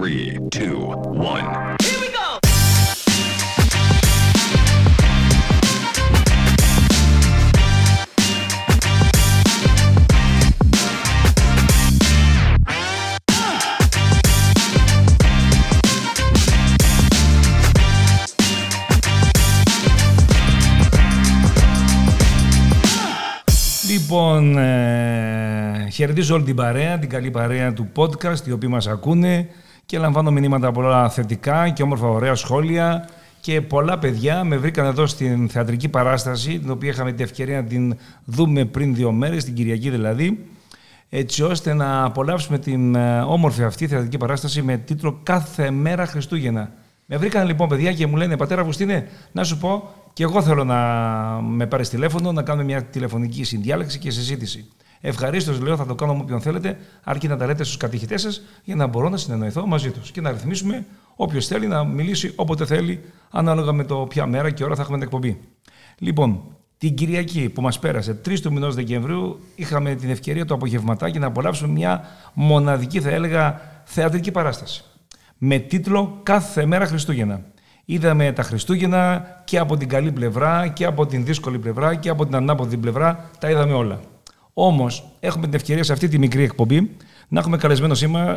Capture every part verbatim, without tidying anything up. Three, two, one. Here we go! Λοιπόν, ε, χαιρετίζω όλη την παρέα, την καλή παρέα του podcast, οι οποίοι μας ακούνε και λαμβάνω μηνύματα πολλά θετικά και όμορφα ωραία σχόλια και πολλά παιδιά με βρήκαν εδώ στην θεατρική παράσταση, την οποία είχαμε την ευκαιρία να την δούμε πριν δύο μέρες, την Κυριακή δηλαδή, έτσι ώστε να απολαύσουμε την όμορφη αυτή θεατρική παράσταση με τίτλο «Κάθε μέρα Χριστούγεννα». Με βρήκαν λοιπόν παιδιά και μου λένε «Πατέρα Αυγουστίνε, να σου πω, και εγώ θέλω να με πάρεις τηλέφωνο, να κάνουμε μια τηλεφωνική συνδιάλεξη και συζήτηση». Ευχαρίστως, λέω, θα το κάνω με όποιον θέλετε, αρκεί να τα λέτε στους κατηχητές σας για να μπορώ να συνεννοηθώ μαζί τους και να ρυθμίσουμε όποιος θέλει να μιλήσει όποτε θέλει, ανάλογα με το ποια μέρα και ώρα θα έχουμε την εκπομπή. Λοιπόν, την Κυριακή που μας πέρασε, τρεις του μηνός Δεκεμβρίου, είχαμε την ευκαιρία το απογευματάκι να απολαύσουμε μια μοναδική, θα έλεγα, θεατρική παράσταση με τίτλο «Κάθε μέρα Χριστούγεννα». Είδαμε τα Χριστούγεννα και από την καλή πλευρά και από την δύσκολη πλευρά και από την ανάποδη πλευρά, τα είδαμε όλα. Όμως, έχουμε την ευκαιρία σε αυτή τη μικρή εκπομπή να έχουμε καλεσμένο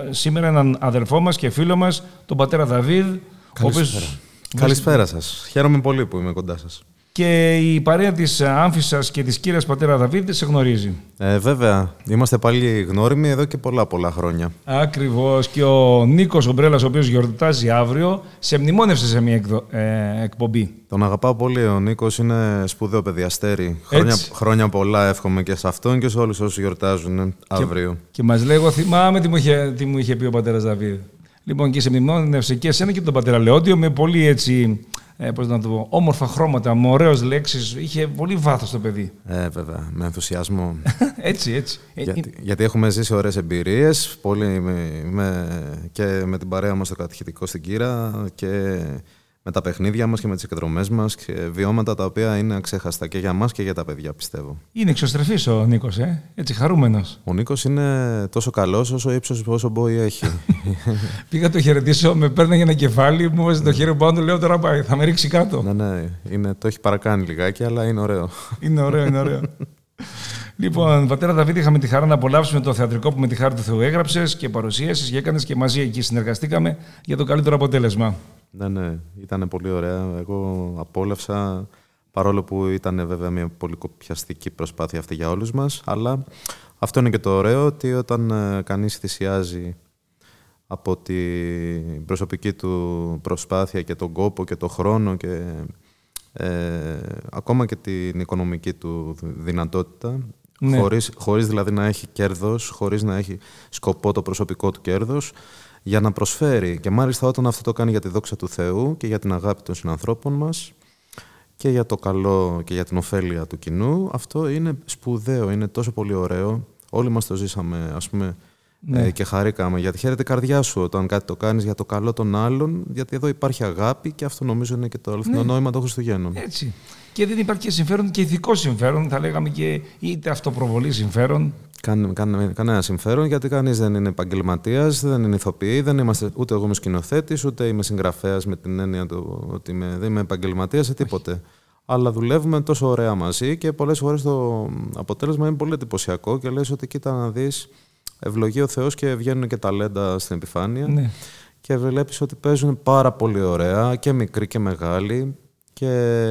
σήμερα έναν αδελφό μας και φίλο μας, τον πατέρα Δαβίδ. Καλησπέρα. Οποίος... Καλησπέρα σας. Χαίρομαι πολύ που είμαι κοντά σας. Και η παρέα της Άμφισσας και της κύριας πατέρα Δαβίδ σε γνωρίζει. Ε, βέβαια. Είμαστε πάλι γνώριμοι εδώ και πολλά πολλά χρόνια. Ακριβώς. Και ο Νίκος Ομπρέλας, ο οποίος γιορτάζει αύριο, σε μνημόνευσε σε μια εκδο... ε, εκπομπή. Τον αγαπάω πολύ. Ο Νίκος είναι σπουδαίο παιδιαστέρι. Χρόνια, χρόνια πολλά εύχομαι και σε αυτόν και σε όλους όσους γιορτάζουν αύριο. Και, και μας λέει, εγώ θυμάμαι τι μου είχε, τι μου είχε πει ο πατέρας Δαβίδ. Λοιπόν, και σε μνημόνευσε και εσένα και τον πατέρα Λεόντιο με πολύ έτσι. Ε, πώς να το πω, όμορφα χρώματα, με ωραίες λέξεις. Είχε πολύ βάθος το παιδί. Ε, βέβαια, με ενθουσιασμό. έτσι, έτσι. Γιατί, γιατί έχουμε ζήσει ωραίες εμπειρίες, πολύ με, με, και με την παρέα μας στο κατηχητικό στην Κύρα και με τα παιχνίδια μας και με τις εκδρομές μας και βιώματα τα οποία είναι αξέχαστα και για μας και για τα παιδιά, πιστεύω. Είναι εξωστρεφής ο Νίκος, ε? Έτσι χαρούμενος. Ο Νίκος είναι τόσο καλός όσο ύψος όσο μπόι έχει. Πήγα το χαιρετήσω, με παίρναγε ένα κεφάλι, μου βάζει το χέρι πάνω, λέω τώρα πάει, θα με ρίξει κάτω. Ναι, ναι, είναι, το έχει παρακάνει λιγάκι, αλλά είναι ωραίο. είναι ωραίο, είναι ωραίο. Λοιπόν, πατέρα Δαβίδ, είχαμε τη χαρά να απολαύσουμε το θεατρικό που με τη χάρη του Θεού έγραψες και παρουσίασεις και έκανες και μαζί εκεί συνεργαστήκαμε για το καλύτερο αποτέλεσμα. Ναι, ναι, ήταν πολύ ωραία. Εγώ απόλαυσα, παρόλο που ήταν βέβαια μια πολυκοπιαστική προσπάθεια αυτή για όλους μας, αλλά αυτό είναι και το ωραίο, ότι όταν κανείς θυσιάζει από την προσωπική του προσπάθεια και τον κόπο και τον χρόνο και ε, ακόμα και την οικονομική του δυνατότητα, ναι. χωρίς, χωρίς δηλαδή να έχει κέρδος, χωρίς να έχει σκοπό το προσωπικό του κέρδος, για να προσφέρει. Και μάλιστα όταν αυτό το κάνει για τη δόξα του Θεού και για την αγάπη των συνανθρώπων μας και για το καλό και για την ωφέλεια του κοινού, αυτό είναι σπουδαίο, είναι τόσο πολύ ωραίο. Όλοι μας το ζήσαμε, ας πούμε, ναι. ε, και χαρήκαμε. Γιατί χαίρεται η καρδιά σου όταν κάτι το κάνεις για το καλό των άλλων, γιατί εδώ υπάρχει αγάπη και αυτό νομίζω είναι και το αληθινό, ναι, νόημα των Χριστουγέννων. Έτσι. Και δεν υπάρχει και συμφέρον και ηθικό συμφέρον, θα λέγαμε, και είτε αυτοπροβολή συμφέρον. Κάνε, κάνε, κανένα συμφέρον, γιατί κανείς δεν είναι επαγγελματίας, δεν είναι ηθοποιή, δεν είμαστε, ούτε εγώ είμαι σκηνοθέτης, ούτε είμαι συγγραφέας με την έννοια του ότι είμαι, δεν είμαι επαγγελματίας ή τίποτε. Όχι. Αλλά δουλεύουμε τόσο ωραία μαζί και πολλές φορές το αποτέλεσμα είναι πολύ εντυπωσιακό και λες ότι κοίτα να δεις, ευλογεί ο Θεός και βγαίνουν και ταλέντα στην επιφάνεια. Ναι. Και βλέπεις ότι παίζουν πάρα πολύ ωραία και μικροί και μεγάλοι. Και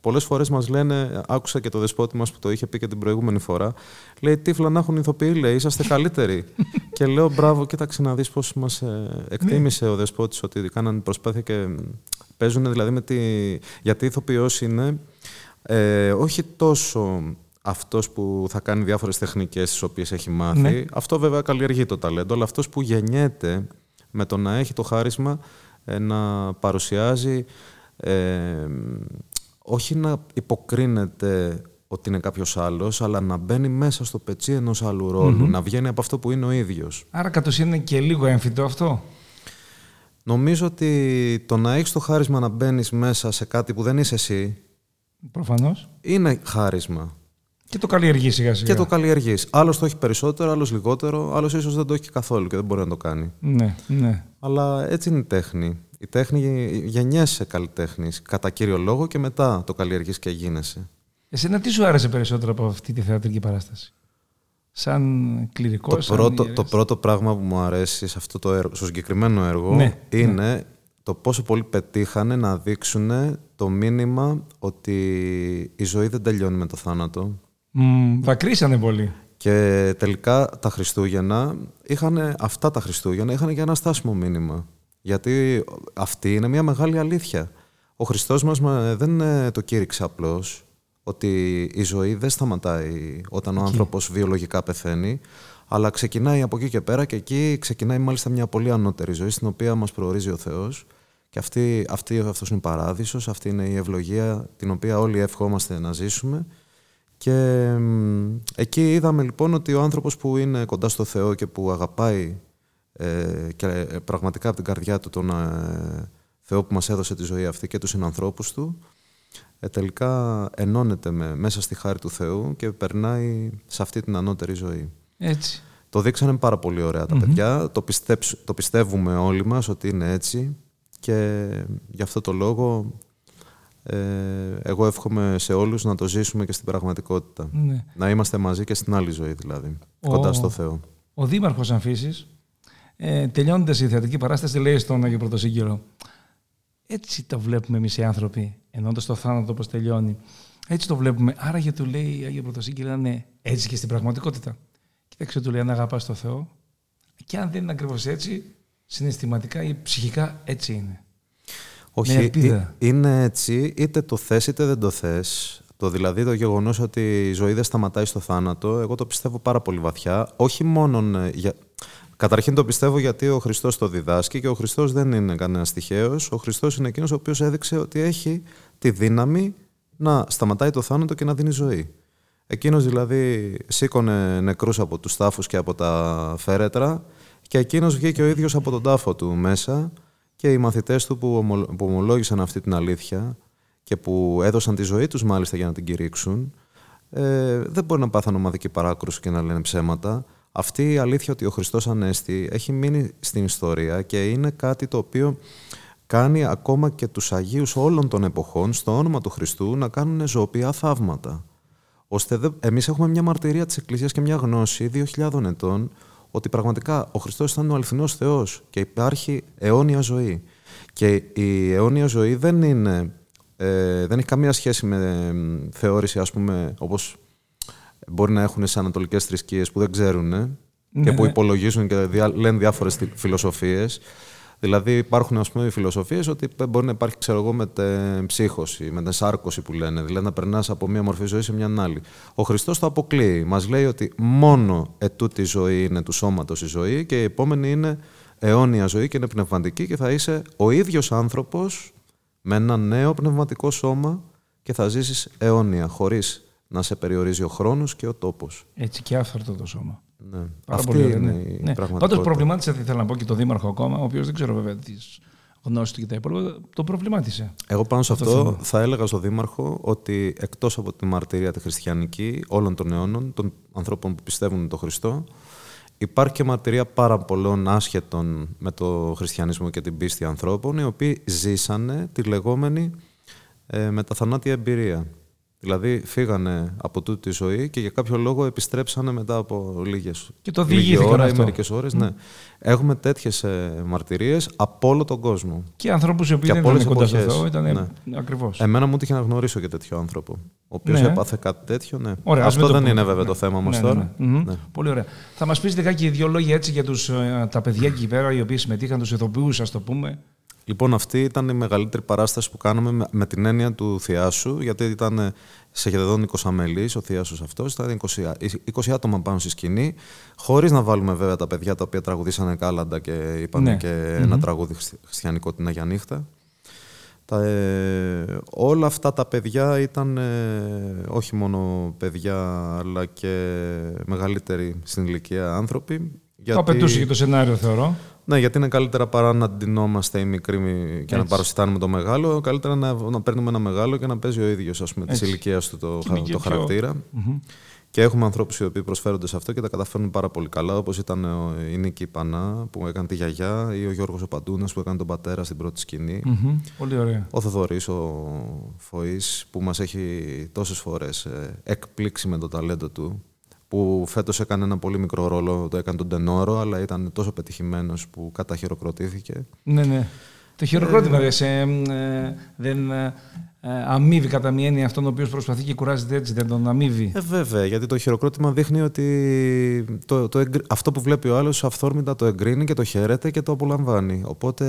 πολλές φορές μας λένε, άκουσα και το δεσπότη μας που το είχε πει και την προηγούμενη φορά, λέει τύφλα να έχουν ηθοποιοί, λέει, είσαστε καλύτεροι. Και λέω μπράβο, κοίταξε να δεις πώς μας εκτίμησε ο δεσπότης, ότι κάνανε προσπάθεια και παίζουν δηλαδή με τη... Γιατί ηθοποιός είναι ε, όχι τόσο αυτός που θα κάνει διάφορες τεχνικές τις οποίες έχει μάθει, ναι. Αυτό βέβαια καλλιεργεί το ταλέντο, αλλά αυτός που γεννιέται με το να έχει το χάρισμα ε, να παρουσιάζει. Ε, όχι να υποκρίνεται ότι είναι κάποιος άλλος, αλλά να μπαίνει μέσα στο πετσί ενός άλλου ρόλου, mm-hmm. να βγαίνει από αυτό που είναι ο ίδιος. Άρα κατ' ουσίαν είναι και λίγο έμφυτο αυτό. Νομίζω ότι το να έχεις το χάρισμα να μπαίνεις μέσα σε κάτι που δεν είσαι εσύ, προφανώς, είναι χάρισμα. Και το καλλιεργείς σιγά σιγά. Και το καλλιεργείς. Άλλος το έχει περισσότερο, άλλος λιγότερο, άλλος ίσως δεν το έχει καθόλου και δεν μπορεί να το κάνει. Ναι, ναι. Αλλά έτσι είναι η τέχνη. Η τέχνη γεννιέσαι καλλιτέχνης, κατά κύριο λόγο, και μετά το καλλιεργείς και γίνεσαι. Εσένα τι σου άρεσε περισσότερο από αυτή τη θεατρική παράσταση, σαν κληρικό? Το, σαν πρώτο, το πρώτο πράγμα που μου αρέσει σε αυτό το έργο, στο συγκεκριμένο έργο, ναι, είναι ναι. το πόσο πολύ πετύχανε να δείξουν το μήνυμα ότι η ζωή δεν τελειώνει με το θάνατο. Mm, δακρύσανε πολύ. Και τελικά τα Χριστούγεννα, είχανε, αυτά τα Χριστούγεννα είχαν για ένα στάσιμο μήνυμα. Γιατί αυτή είναι μια μεγάλη αλήθεια. Ο Χριστός μας δεν το κήρυξε απλώς ότι η ζωή δεν σταματάει όταν ο άνθρωπος βιολογικά πεθαίνει, αλλά ξεκινάει από εκεί και πέρα, και εκεί ξεκινάει μάλιστα μια πολύ ανώτερη ζωή στην οποία μας προορίζει ο Θεός. Και αυτή, αυτή, αυτός είναι ο παράδεισος, αυτή είναι η ευλογία την οποία όλοι ευχόμαστε να ζήσουμε. Και εκεί είδαμε λοιπόν ότι ο άνθρωπος που είναι κοντά στο Θεό και που αγαπάει ε, και πραγματικά από την καρδιά του τον ε, Θεό που μας έδωσε τη ζωή αυτή και τους συνανθρώπους του, ε, τελικά ενώνεται με, μέσα στη χάρη του Θεού και περνάει σε αυτή την ανώτερη ζωή. Έτσι. Το δείξανε πάρα πολύ ωραία τα mm-hmm. παιδιά, το, πιστέψ, το πιστεύουμε όλοι μας ότι είναι έτσι, και γι' αυτό το λόγο... εγώ εύχομαι σε όλους να το ζήσουμε και στην πραγματικότητα. Ναι. Να είμαστε μαζί και στην άλλη ζωή, δηλαδή, ο, κοντά στο Θεό. Ο Δήμαρχος Αμφίσης, ε, τελειώνοντας η θεατρική παράσταση, λέει στον Άγιο Πρωτοσύγκυρο: έτσι το βλέπουμε εμείς οι άνθρωποι, ενώντας το θάνατο όπως τελειώνει. Έτσι το βλέπουμε. Άραγε, του λέει Άγιο Πρωτοσύγκυρο, ναι, έτσι και στην πραγματικότητα. Κοίταξε, του λέει, αν αγαπάς το Θεό, και αν δεν είναι ακριβώς έτσι, συναισθηματικά ή ψυχικά έτσι είναι. Όχι, είναι έτσι, είτε το θες είτε δεν το θες. Το δηλαδή το γεγονός ότι η ζωή δεν σταματάει στο θάνατο, εγώ το πιστεύω πάρα πολύ βαθιά. Όχι μόνον για... Καταρχήν το πιστεύω γιατί ο Χριστός το διδάσκει, και ο Χριστός δεν είναι κανένας τυχαίος. Ο Χριστός είναι εκείνος ο οποίος έδειξε ότι έχει τη δύναμη να σταματάει το θάνατο και να δίνει ζωή. Εκείνος δηλαδή σήκωνε νεκρούς από τους τάφους και από τα φέρετρα, και εκείνος βγήκε ο ίδιος από τον τάφο του μέσα. Και οι μαθητές του που ομολόγησαν αυτή την αλήθεια και που έδωσαν τη ζωή τους μάλιστα για να την κηρύξουν, ε, δεν μπορεί να πάθαν ομαδική παράκρουση και να λένε ψέματα. Αυτή η αλήθεια ότι ο Χριστός ανέστη έχει μείνει στην ιστορία και είναι κάτι το οποίο κάνει ακόμα και τους Αγίους όλων των εποχών στο όνομα του Χριστού να κάνουν ζωοποιά θαύματα. Ώστε δε... εμείς έχουμε μια μαρτυρία της Εκκλησίας και μια γνώση δύο χιλιάδων ετών ότι πραγματικά ο Χριστός ήταν ο αληθινός Θεός και υπάρχει αιώνια ζωή. Και η αιώνια ζωή δεν, είναι, ε, δεν έχει καμία σχέση με θεώρηση, ας πούμε, όπως μπορεί να έχουν σε ανατολικές θρησκείες που δεν ξέρουν ε, ναι, και που υπολογίζουν και διά, λένε διάφορες φιλοσοφίες. Δηλαδή υπάρχουν, ας πούμε, οι φιλοσοφίες ότι μπορεί να υπάρχει, ξέρω εγώ, μετεψύχωση, μετεσάρκωση που λένε, δηλαδή να περνάς από μία μορφή ζωή σε μια άλλη. Ο Χριστός το αποκλείει. Μας λέει ότι μόνο ετούτη ζωή είναι του σώματος η ζωή και η επόμενη είναι αιώνια ζωή και είναι πνευματική, και θα είσαι ο ίδιος άνθρωπος με ένα νέο πνευματικό σώμα και θα ζήσεις αιώνια, χωρίς να σε περιορίζει ο χρόνος και ο τόπος. Έτσι και άφθαρτο το σώμα. Ναι. Πάρα αυτή πολύ, είναι ναι. η ναι. Πάντως προβλημάτισε, θέλω να πω, και το Δήμαρχο ακόμα, ο οποίος δεν ξέρω βέβαια τις γνώσεις του και τα υπόλοιπα, το προβλημάτισε. Εγώ πάνω σε αυτό, αυτό θα έλεγα στον Δήμαρχο ότι εκτός από τη μαρτυρία τη χριστιανική όλων των αιώνων, των ανθρώπων που πιστεύουν τον Χριστό, υπάρχει και μαρτυρία πάρα πολλών άσχετων με το χριστιανισμό και την πίστη ανθρώπων, οι οποίοι ζήσανε τη λεγόμενη ε, μεταθανάτια εμπειρία. Δηλαδή φύγανε από τούτη τη ζωή και για κάποιο λόγο επιστρέψανε μετά από λίγες και το λίγη ώρα ή μερικές ώρες. Mm. Ναι. Έχουμε τέτοιες μαρτυρίες από όλο τον κόσμο. Και ανθρώπους οι οποίοι δεν ήταν κοντά στο Θεό, ήταν ναι. ακριβώς. Εμένα μου έτυχε να γνωρίσω και τέτοιο άνθρωπο, ο οποίος ναι. έπαθε κάτι τέτοιο. Ναι. Ωραία, αυτό δεν πούμε, είναι βέβαια ναι. το θέμα μας ναι, τώρα. Ναι, ναι. Mm-hmm. Ναι. Πολύ ωραία. Θα μας πεις λιγάκι δύο λόγια έτσι για τους, τα παιδιά εκεί πέρα οι οποίοι συμμετείχαν, τους ηθοποιούς, ας το πούμε. Λοιπόν, αυτή ήταν η μεγαλύτερη παράσταση που κάναμε με την έννοια του Θειάσου, γιατί ήταν σε σχεδόν είκοσι μελής ο Θειάσος αυτός, ήταν είκοσι, είκοσι άτομα πάνω στη σκηνή, χωρίς να βάλουμε βέβαια τα παιδιά τα οποία τραγουδήσανε κάλαντα και είπαν ναι. και mm-hmm. ένα τραγούδι χριστιανικό, την Αγία Νύχτα. Τα, ε, όλα αυτά τα παιδιά ήταν ε, όχι μόνο παιδιά, αλλά και μεγαλύτεροι στην ηλικία άνθρωποι. Γιατί... το απαιτούσε και το σενάριο, θεωρώ. Ναι, γιατί είναι καλύτερα παρά να ντυνόμαστε οι μικροί και έτσι. Να παρουσιάζουμε το μεγάλο. Καλύτερα να, να παίρνουμε ένα μεγάλο και να παίζει ο ίδιος, ας πούμε, της ηλικίας του το, χα, το χαρακτήρα. Mm-hmm. Και έχουμε ανθρώπους οι οποίοι προσφέρονται σε αυτό και τα καταφέρνουν πάρα πολύ καλά, όπως ήταν η Νίκη Πανά που έκανε τη γιαγιά ή ο Γιώργος ο Παντούνας που έκανε τον πατέρα στην πρώτη σκηνή. Mm-hmm. Πολύ ωραία. Ο Θοδωρής, ο Φωής που μας έχει τόσες φορές εκπλήξει με το ταλέντο του, που φέτος έκανε ένα πολύ μικρό ρόλο, το έκανε τον τενόρο, αλλά ήταν τόσο πετυχημένος που καταχειροκροτήθηκε. Ναι, ναι. Το χειροκρότημα ε, ε, ε, δεν ε, αμείβει κατά μία έννοια αυτόν ο οποίος προσπαθεί και κουράζεται έτσι, δεν τον αμείβει. Ε, βέβαια, γιατί το χειροκρότημα δείχνει ότι το, το, το, αυτό που βλέπει ο άλλος αυθόρμητα το εγκρίνει και το χαίρεται και το απολαμβάνει. Οπότε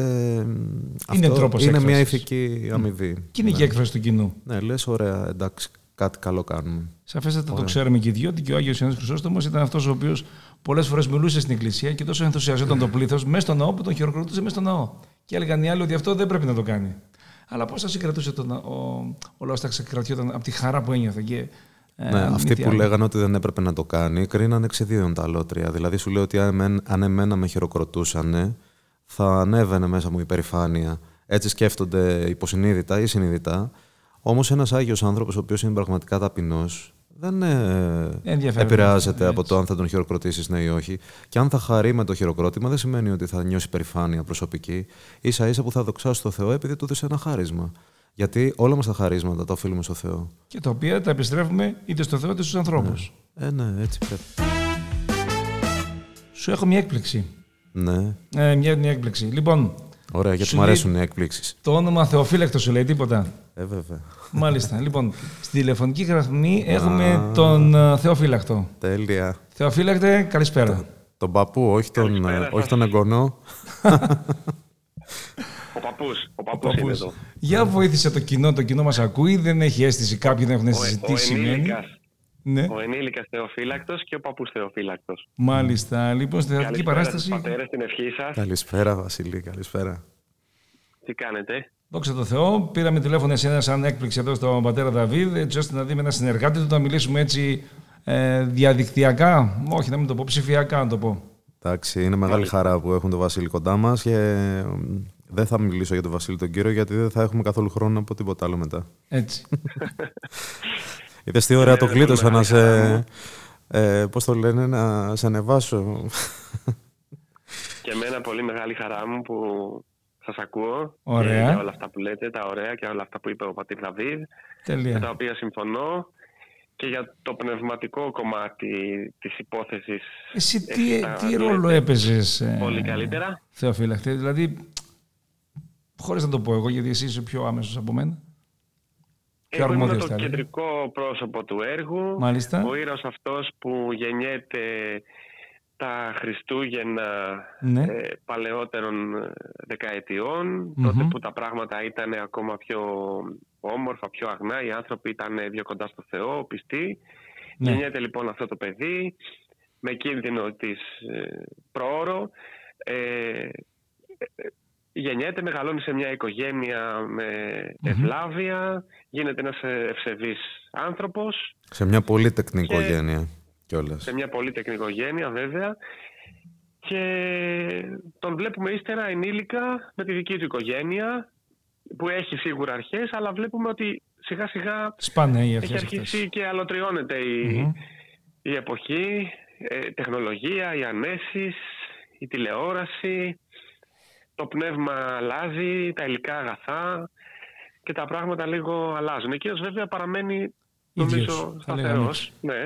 είναι, αυτό είναι μια ηθική αμοιβή. Mm. Και είναι ναι. και έκφραση του κοινού. Ναι, λες ωραία, εντάξει, κάτι καλό κάνουμε. Σαφέστατα το ξέρουμε και οι δυο, ότι και ο Άγιος Ιωάννης Χρυσόστομος ήταν αυτός ο οποίος πολλές φορές μιλούσε στην εκκλησία και τόσο ενθουσιαζόταν το πλήθος μέσα στο ναό που τον χειροκροτούσε μέσα στο ναό. Και έλεγαν οι άλλοι ότι αυτό δεν πρέπει να το κάνει. Αλλά πώς θα συγκρατούσε τον, ο, ο λαός, θα ξεκρατιόταν από τη χαρά που ένιωθε. Και, ε, ναι, αυτοί που άλλη. Λέγανε ότι δεν έπρεπε να το κάνει, κρίνανε εξαιδίων τα αλότρια. Δηλαδή σου λέω ότι αν εμένα με χειροκροτούσανε, θα ανέβαινε μέσα μου η περηφάνεια. Έτσι σκέφτονται υποσυνείδητα ή συνειδητά. Όμως ένας Άγιος άνθρωπος, ο οποίος είναι πραγματικά ταπεινός, δεν επηρεάζεται έτσι. Από το αν θα τον χειροκροτήσεις ναι ή όχι. Και αν θα χαρεί με το χειροκρότημα, δεν σημαίνει ότι θα νιώσει περηφάνεια προσωπική. Ίσα ίσα που θα δοξάσει το Θεό επειδή του έδωσε ένα χάρισμα. Γιατί όλα μας τα χαρίσματα τα οφείλουμε στο Θεό. Και τα οποία τα επιστρέφουμε είτε στο Θεό είτε στους ανθρώπους. Ναι. Ε, ναι, έτσι πρέπει. Σου έχω μια έκπληξη. Ναι. Ε, μια, μια έκπληξη. Λοιπόν. Ωραία, γιατί μου αρέσουν λέει... οι εκπλήξεις. Το όνομα Θεοφύλακτος σου λέει τίποτα. Ε, βέβαια. Μάλιστα. Λοιπόν, στη τηλεφωνική γραμμή έχουμε τον uh, Θεοφύλακτο. Τέλεια. Θεοφύλακτε, καλησπέρα. Το, τον παππού, όχι τον, όχι τον εγγονό. Ο παππούς. Ο παππούς είναι εδώ. Για βοήθησε το κοινό, το κοινό μας ακούει, δεν έχει αίσθηση, κάποιοι δεν έχουν αίσθηση. Τι σημαίνει. Ναι. Ο ενήλικας Θεοφύλακτος και ο παππούς Θεοφύλακτος. Μάλιστα. Λοιπόν, στην θεατρική παράσταση. Καλησπέρα πατέρα, την ευχή σας. Καλησπέρα, Βασίλη, καλησπέρα. Τι κάνετε. Δόξα τω Θεώ, πήραμε τηλέφωνο εσένα σαν έκπληξη εδώ στον πατέρα Δαβίδ, έτσι ώστε να δει με έναν συνεργάτη του, να μιλήσουμε έτσι ε, διαδικτυακά. Όχι, να μην το πω ψηφιακά, να το πω. Εντάξει, είναι μεγάλη χαρά που έχουν τον Βασίλη κοντά μας και δεν θα μιλήσω για τον Βασίλη τον κύριο, γιατί δεν θα έχουμε καθόλου χρόνο να πω τίποτα άλλο μετά. Έτσι. Είδες τι ωραία το κλείτωσα να σε, ε, πώς το λένε, να σε ανεβάσω. Και εμένα πολύ μεγάλη χαρά μου που σας ακούω. Ωραία. Και όλα αυτά που λέτε, τα ωραία και όλα αυτά που είπε ο πατήρ Δαβίδ. Τελεία. Με τα οποία συμφωνώ. Και για το πνευματικό κομμάτι της υπόθεσης. Εσύ τι, τι ρόλο έπαιζες. Ε, πολύ καλύτερα. Θεοφύλακτε, δηλαδή, χωρίς να το πω εγώ, γιατί εσύ είσαι πιο άμεσος από μένα. Εγώ είμαι το κεντρικό πρόσωπο του έργου. Μάλιστα. Ο ήρωας αυτός που γεννιέται τα Χριστούγεννα ναι. ε, παλαιότερων δεκαετιών, mm-hmm. τότε που τα πράγματα ήταν ακόμα πιο όμορφα, πιο αγνά, οι άνθρωποι ήταν πιο κοντά στο Θεό, πιστοί. Ναι. Γεννιέται λοιπόν αυτό το παιδί με κίνδυνο της ε, προώρο. Ε, ε, Γεννιέται, μεγαλώνει σε μια οικογένεια με ευλάβεια, mm-hmm. γίνεται ένας ευσεβής άνθρωπος. Σε μια πολύτεκνη οικογένεια κιόλας. Σε μια πολύτεκνη οικογένεια βέβαια. Και τον βλέπουμε ύστερα ενήλικα με τη δική του οικογένεια που έχει σίγουρα αρχές, αλλά βλέπουμε ότι σιγά σιγά σπάνε οι αρχές, έχει αρχίσει αυτές. Και αλωτριώνεται η, mm-hmm. η εποχή, η τεχνολογία, οι ανέσεις, η τηλεόραση. Το πνεύμα αλλάζει, τα υλικά αγαθά και τα πράγματα λίγο αλλάζουν. Εκείνος βέβαια παραμένει νομίζω σταθερός. Ναι.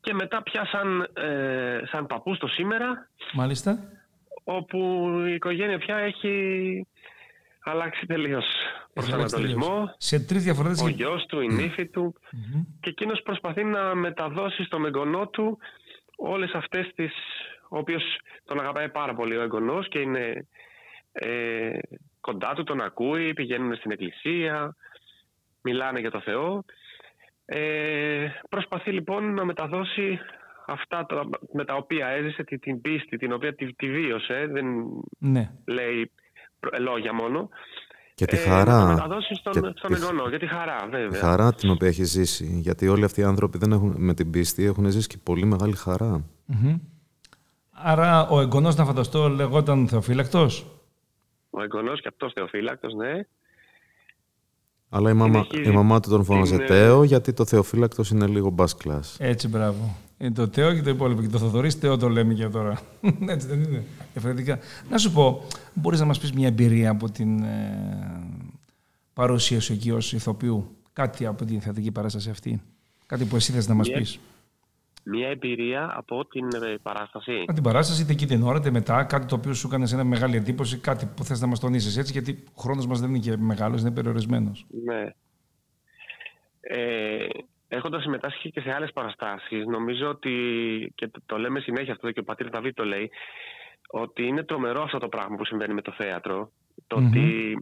Και μετά πια σαν, ε, σαν παππούς το σήμερα. Μάλιστα. Όπου η οικογένεια πια έχει αλλάξει τελείως προσανατολισμό. Σε τρεις διαφορετικές. Ο γιος του, η νύφη του. Mm-hmm. Και εκείνος προσπαθεί να μεταδώσει στον εγγονό του όλες αυτές τις... ο οποίος τον αγαπάει πάρα πολύ ο εγγονός και είναι ε, κοντά του, τον ακούει, πηγαίνουν στην εκκλησία, μιλάνε για το Θεό. Ε, προσπαθεί λοιπόν να μεταδώσει αυτά τα, με τα οποία έζησε, την, την πίστη, την οποία τη, τη βίωσε, δεν ναι. λέει λόγια μόνο. Και τη χαρά. Ε, να μεταδώσει στον, και στον εγγονό, τη... για τη χαρά βέβαια. Τη χαρά την οποία έχει ζήσει, γιατί όλοι αυτοί οι άνθρωποι δεν έχουν, με την πίστη έχουν ζήσει και πολύ μεγάλη χαρά. Mm-hmm. Άρα ο εγγονός, να φανταστώ, λεγόταν Θεοφύλακτος. Ο εγγονός και αυτός Θεοφύλακτος, ναι. Αλλά η μαμά, η μαμά του τον φώναζε είναι... Τέο, γιατί το Θεοφύλακτος είναι λίγο bus class. Έτσι, μπράβο. Ε, το Τέο και το υπόλοιπο. Και το Θοδωρής Τέο το λέμε και τώρα. Έτσι δεν είναι. Εφαιρετικά. Να σου πω, μπορείς να μας πεις μια εμπειρία από την ε, παρουσία σου εκεί ως ηθοποιού. Κάτι από την θεατρική παράσταση αυτή. Κάτι που εσύ θες να μας yeah. πεις. Μια εμπειρία από την παράσταση. Από την παράσταση, είτε εκεί την ώρα, είτε μετά, κάτι το οποίο σου έκανε σε ένα μεγάλη εντύπωση, κάτι που θες να μας τονίσεις έτσι, γιατί ο χρόνος μας δεν είναι και μεγάλος, είναι περιορισμένος. Ναι. Ε, έχοντας συμμετάσχει και σε άλλες παραστάσεις, νομίζω ότι, και το λέμε συνέχεια αυτό και ο πατήρ Δαβίδ το λέει, ότι είναι τρομερό αυτό το πράγμα που συμβαίνει με το θέατρο. Το mm-hmm. ότι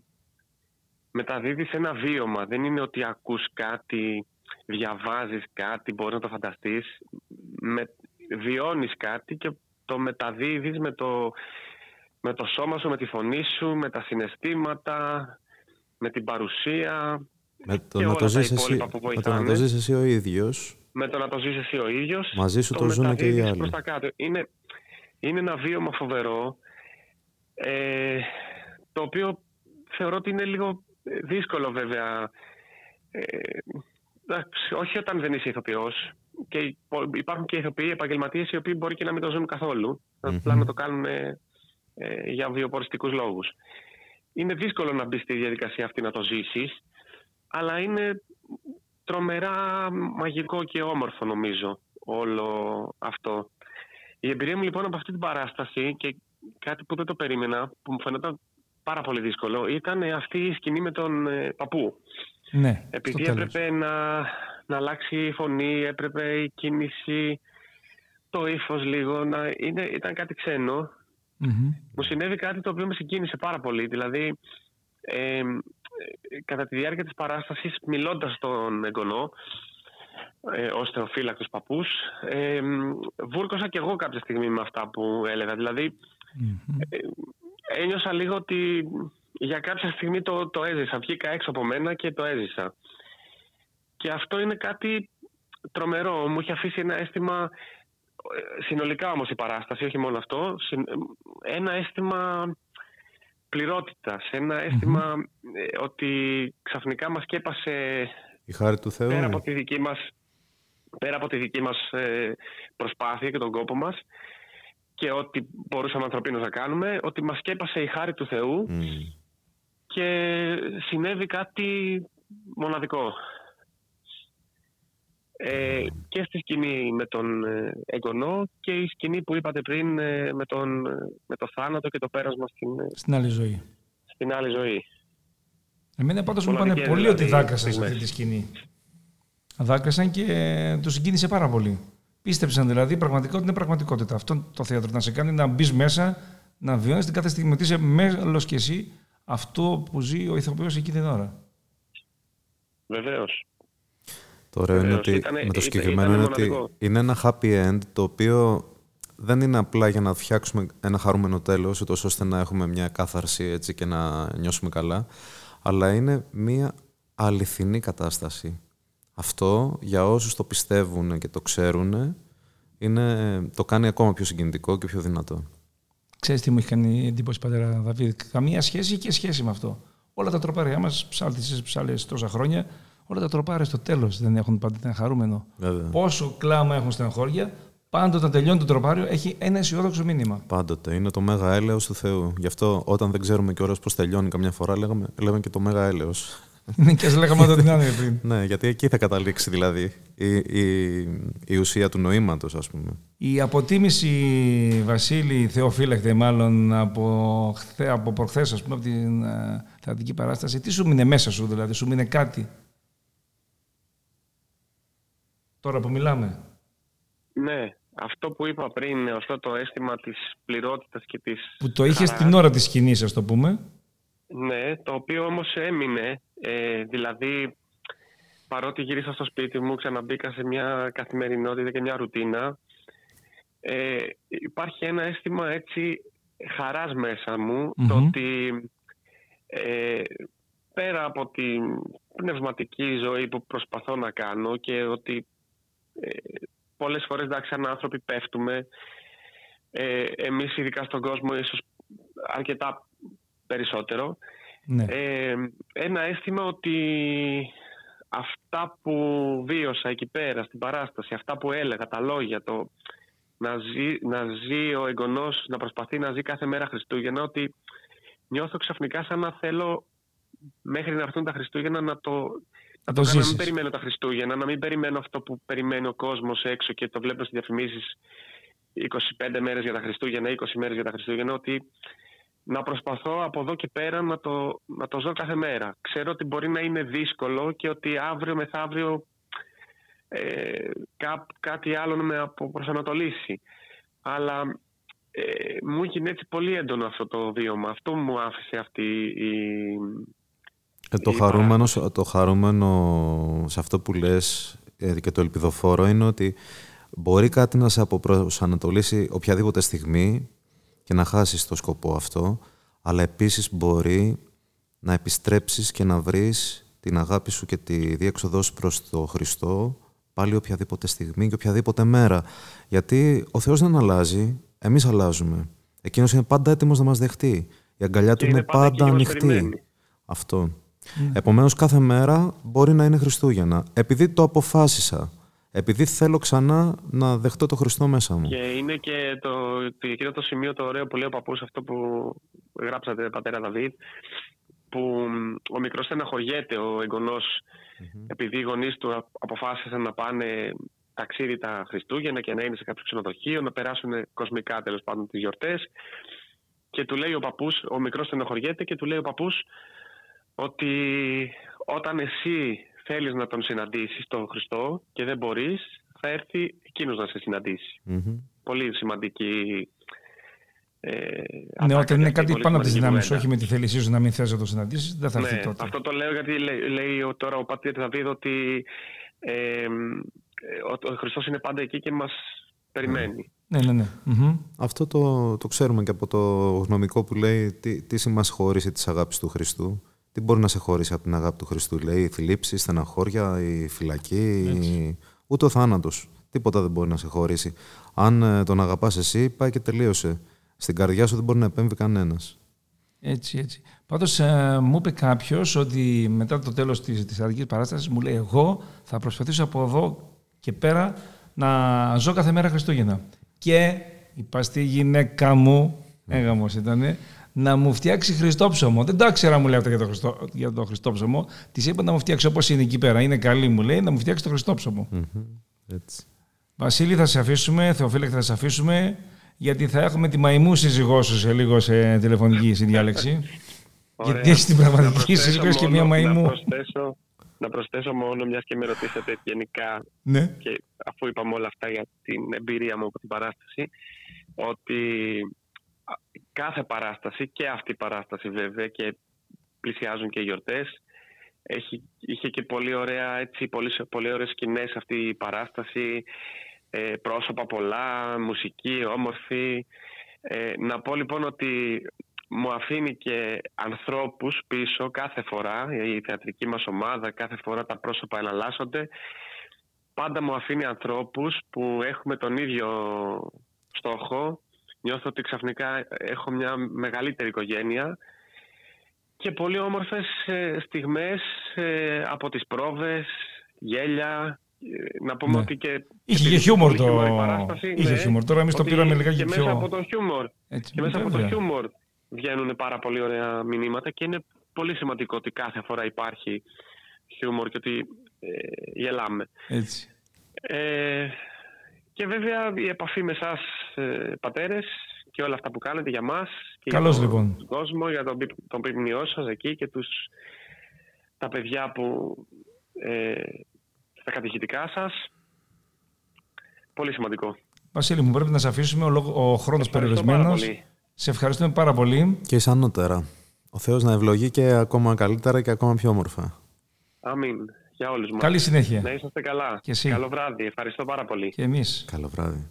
μεταδίδεις ένα βίωμα, δεν είναι ότι ακούς κάτι... Διαβάζεις κάτι, μπορείς να το φανταστείς, με, βιώνεις κάτι και το μεταδίδεις με το, με το σώμα σου, με τη φωνή σου, με τα συναισθήματα, με την παρουσία με το και να όλα το τα υπόλοιπα εσύ, που βοηθάνε. Με το να το ζεις εσύ ο ίδιος. Με το να το ζεις εσύ ο ίδιος. Μαζί σου το, το ζουν και οι άλλοι. Προς τα κάτω. Είναι, είναι ένα βίωμα φοβερό, ε, το οποίο θεωρώ ότι είναι λίγο δύσκολο βέβαια. Ε, Όχι όταν δεν είσαι ηθοποιός. Και υπάρχουν και ηθοποιοί επαγγελματίες οι οποίοι μπορεί και να μην το ζουν καθόλου. Mm-hmm. Απλά να το κάνουν ε, ε, για βιοποριστικούς λόγους. Είναι δύσκολο να μπει στη διαδικασία αυτή να το ζήσεις, αλλά είναι τρομερά μαγικό και όμορφο νομίζω όλο αυτό. Η εμπειρία μου λοιπόν από αυτή την παράσταση και κάτι που δεν το περίμενα, που μου φαινόταν πάρα πολύ δύσκολο, ήταν αυτή η σκηνή με τον ε, παππού. Ναι, επειδή έπρεπε να, να αλλάξει η φωνή, έπρεπε η κίνηση, το ύφος λίγο, να είναι, ήταν κάτι ξένο. Mm-hmm. Μου συνέβη κάτι το οποίο με συγκίνησε πάρα πολύ. Δηλαδή, ε, κατά τη διάρκεια της παράστασης, μιλώντας στον εγγονό, ε, ως Θεοφύλακτος παππούς, ε, βούρκωσα κι εγώ κάποια στιγμή με αυτά που έλεγα. Δηλαδή, mm-hmm. ε, ένιωσα λίγο ότι... Για κάποια στιγμή το, το έζησα, βγήκα έξω από μένα και το έζησα. Και αυτό είναι κάτι τρομερό, μου είχε αφήσει ένα αίσθημα, συνολικά όμως η παράσταση, όχι μόνο αυτό, ένα αίσθημα πληρότητας, ένα αίσθημα mm-hmm. ότι ξαφνικά μας σκέπασε η χάρη του Θεού, πέρα από τη δική μας, πέρα από τη δική μας προσπάθεια και τον κόπο μας, και ό,τι μπορούσαμε ανθρωπίνως να κάνουμε, ότι μας σκέπασε η χάρη του Θεού mm. και συνέβη κάτι μοναδικό. Ε, και στη σκηνή με τον εγγονό και η σκηνή που είπατε πριν με, τον, με το θάνατο και το πέρασμα στην, στην άλλη ζωή. Στην άλλη ζωή. Εμένα πάντως μου είπανε πολύ ότι δάκρυσαν σε αυτή τη σκηνή. Δάκρυσαν και τους συγκίνησε πάρα πολύ. Πίστεψαν δηλαδή πραγματικά ότι είναι πραγματικότητα. Αυτό το θέατρο να σε κάνει να μπει μέσα, να βιώνεις την κάθε στιγμή ότι είσαι μέλος κι εσύ αυτό που ζει ο ηθοποιός εκεί την ώρα. Βεβαίως. Το ωραίο είναι ότι ήτανε, με το συγκεκριμένο είναι ότι είναι ένα happy end το οποίο δεν είναι απλά για να φτιάξουμε ένα χαρούμενο τέλος, ούτως ώστε να έχουμε μια κάθαρση έτσι, και να νιώσουμε καλά, αλλά είναι μια αληθινή κατάσταση. Αυτό, για όσους το πιστεύουν και το ξέρουν, είναι, το κάνει ακόμα πιο συγκινητικό και πιο δυνατό. Ξέρεις τι μου έχει κάνει εντύπωση, πατέρα Δαβίδ? Καμία σχέση και σχέση με αυτό. Όλα τα τροπάρια μας, ψάλτησες, ψάλες τόσα χρόνια, όλα τα τροπάρια στο τέλος δεν έχουν πάντα ένα χαρούμενο. Βέβαια. Πόσο κλάμα έχουν στεναχώρια, πάντοτε όταν τελειώνει το τροπάριο έχει ένα αισιόδοξο μήνυμα. Πάντοτε. Είναι το μέγα έλεος του Θεού. Γι' αυτό όταν δεν ξέρουμε κιόλας πώς τελειώνει, καμιά φορά λέγαμε, λέμε και το μέγα έλεος. Και ας λέγαμε όταν την άνοιγε πριν. Ναι, γιατί εκεί θα καταλήξει δηλαδή η, η, η ουσία του νοήματος, ας πούμε. Η αποτίμηση, Βασίλη, Θεοφύλακτε μάλλον από, από προχθές, ας πούμε, από την α, θεατρική παράσταση, τι σου μείνε μέσα σου, δηλαδή, σου μείνε κάτι? Τώρα που μιλάμε. Ναι, αυτό που είπα πριν, αυτό το αίσθημα της πληρότητας και της... Που το είχες την ώρα της σκηνής, ας το πούμε. Ναι, το οποίο όμως έμεινε, ε, δηλαδή παρότι γύρισα στο σπίτι μου, ξαναμπήκα σε μια καθημερινότητα και μια ρουτίνα, ε, υπάρχει ένα αίσθημα έτσι χαράς μέσα μου, mm-hmm. το ότι ε, πέρα από την πνευματική ζωή που προσπαθώ να κάνω και ότι ε, πολλές φορές, εντάξει, σαν άνθρωποι πέφτουμε, ε, εμείς ειδικά στον κόσμο ίσως αρκετά περισσότερο, Ναι. Ε, ένα αίσθημα ότι αυτά που βίωσα εκεί πέρα στην παράσταση, αυτά που έλεγα, τα λόγια, το να ζει, να ζει ο εγγονός, να προσπαθεί να ζει κάθε μέρα Χριστούγεννα, ότι νιώθω ξαφνικά σαν να θέλω μέχρι να έρθουν τα Χριστούγεννα να το, να το, το κάνω, να μην περιμένω τα Χριστούγεννα, να μην περιμένω αυτό που περιμένει ο κόσμος έξω και το βλέπω στις διαφημίσεις είκοσι πέντε μέρες για τα Χριστούγεννα, είκοσι μέρες για τα Χριστούγεννα, ότι να προσπαθώ από εδώ και πέρα να το, να το ζω κάθε μέρα. Ξέρω ότι μπορεί να είναι δύσκολο και ότι αύριο μεθαύριο ε, κά, κάτι άλλο να με αποπροσανατολίσει. Αλλά ε, μου έγινε έτσι πολύ έντονο αυτό το βίωμα. Αυτό μου άφησε αυτή η... Ε, το, η χαρούμενο, το χαρούμενο σε αυτό που λες ε, και το ελπιδοφόρο είναι ότι μπορεί κάτι να σε αποπροσανατολίσει οποιαδήποτε στιγμή και να χάσεις το σκοπό αυτό, αλλά επίσης μπορεί να επιστρέψεις και να βρεις την αγάπη σου και τη διέξοδό σου προς το Χριστό πάλι οποιαδήποτε στιγμή και οποιαδήποτε μέρα. Γιατί ο Θεός δεν αλλάζει, εμείς αλλάζουμε. Εκείνος είναι πάντα έτοιμος να μας δεχτεί. Η αγκαλιά του είναι, είναι πάντα, πάντα ανοιχτή. Περιμένει. Αυτό. Mm. Επομένως κάθε μέρα μπορεί να είναι Χριστούγεννα. Επειδή το αποφάσισα, επειδή θέλω ξανά να δεχτώ το Χριστό μέσα μου. Και είναι και το, το, εκείνο το σημείο το ωραίο που λέει ο παππούς, αυτό που γράψατε πατέρα Δαβίδ, που ο μικρός στεναχωριέται, ο εγγονός, mm-hmm. επειδή οι γονείς του αποφάσισαν να πάνε ταξίδι τα Χριστούγεννα και να είναι σε κάποιο ξενοδοχείο, να περάσουν κοσμικά τέλος πάντων τις γιορτές, και του λέει ο παππούς, ο μικρός στεναχωριέται και του λέει ο παππούς ότι όταν εσύ θέλεις να τον συναντήσεις τον Χριστό και δεν μπορείς, θα έρθει εκείνος να σε συναντήσει. Mm-hmm. Πολύ σημαντική. Ε, ναι, όταν είναι κάτι πάνω από τις δυνάμεις, όχι με τη θέλησή σου να μην θες να τον συναντήσεις, δεν θα έρθει ναι, τότε. Αυτό το λέω γιατί λέει, λέει τώρα ο πατήρ Δαβίδ ότι ε, ο Χριστός είναι πάντα εκεί και μας περιμένει. Ναι, ναι, ναι. Mm-hmm. Αυτό το, το ξέρουμε και από το γνωμικό που λέει τι, τι μας χώρισε της αγάπης του Χριστού. Τι μπορεί να σε χωρίσει από την αγάπη του Χριστού, λέει, η θλίψη, η στεναχώρια, η φυλακή, η... ούτε ο θάνατος. Τίποτα δεν μπορεί να σε χωρίσει. Αν τον αγαπάς εσύ, πάει και τελείωσε. Στην καρδιά σου δεν μπορεί να επέμβει κανένας. Έτσι, έτσι. Πάντως ε, μου είπε κάποιος ότι μετά το τέλος της, της αδικής παράστασης μου λέει εγώ θα προσπαθήσω από εδώ και πέρα να ζω κάθε μέρα Χριστούγεννα. Και είπα στη γυναίκα μου, έγαμος ήτανε, να μου φτιάξει χριστόψωμο. Δεν τα ξέρα, μου λέει, για το, χριστό, για το χριστόψωμο. Της είπα να μου φτιάξει όπως είναι εκεί πέρα. Είναι καλή, μου λέει, να μου φτιάξει το χριστόψωμο. Mm-hmm. Έτσι. Βασίλη, θα σε αφήσουμε. Θεοφίλε, θα σε αφήσουμε. Γιατί θα έχουμε τη μαϊμού σύζυγό σου σε λίγο σε τηλεφωνική συνδιάλεξη. Γιατί έχει την πραγματική σύζυγό και μία μαϊμού. Να προσθέσω, να προσθέσω μόνο, μια και με ρωτήσατε γενικά, ναι. Και αφού είπαμε όλα αυτά για την εμπειρία μου από την παράσταση, ότι κάθε παράσταση, και αυτή η παράσταση βέβαια, και πλησιάζουν και οι γιορτές, έχει, είχε και πολύ, ωραία, έτσι, πολύ, πολύ ωραίες σκηνές αυτή η παράσταση, ε, πρόσωπα πολλά, μουσική, όμορφη. Ε, να πω λοιπόν ότι μου αφήνει και ανθρώπους πίσω κάθε φορά, η θεατρική μας ομάδα, κάθε φορά τα πρόσωπα εναλλάσσονται, πάντα μου αφήνει ανθρώπους που έχουμε τον ίδιο στόχο. Νιώθω ότι ξαφνικά έχω μια μεγαλύτερη οικογένεια και πολύ όμορφες στιγμές από τις πρόβες, γέλια, να πούμε, ναι. Ότι και... Είχε και χιούμορ το... Είχε ναι, χιούμορ, τώρα εμείς το πήραμε λίγα και, και πιο... Μέσα από το χιούμορ, έτσι, και μέσα από το χιούμορ βγαίνουν πάρα πολύ ωραία μηνύματα και είναι πολύ σημαντικό ότι κάθε φορά υπάρχει χιούμορ και ότι ε, γελάμε. Έτσι. Ε, Και βέβαια η επαφή με εσάς, πατέρες, και όλα αυτά που κάνετε για μας και καλώς, για τον λοιπόν. κόσμο, για τον, τον πυμνιό σας εκεί και τους, τα παιδιά που ε, τα κατηχητικά σας. Πολύ σημαντικό. Βασίλη μου, πρέπει να σε αφήσουμε, ο, λόγο, ο χρόνος περιορισμένος. Σε ευχαριστούμε πάρα πολύ. Και εις ανώτερα. Ο Θεός να ευλογεί και ακόμα καλύτερα και ακόμα πιο όμορφα. Αμήν. Για όλους μας. Καλή συνέχεια. Να είσαστε καλά. Και εσύ. Καλό βράδυ. Ευχαριστώ πάρα πολύ. Και εμείς. Καλό βράδυ.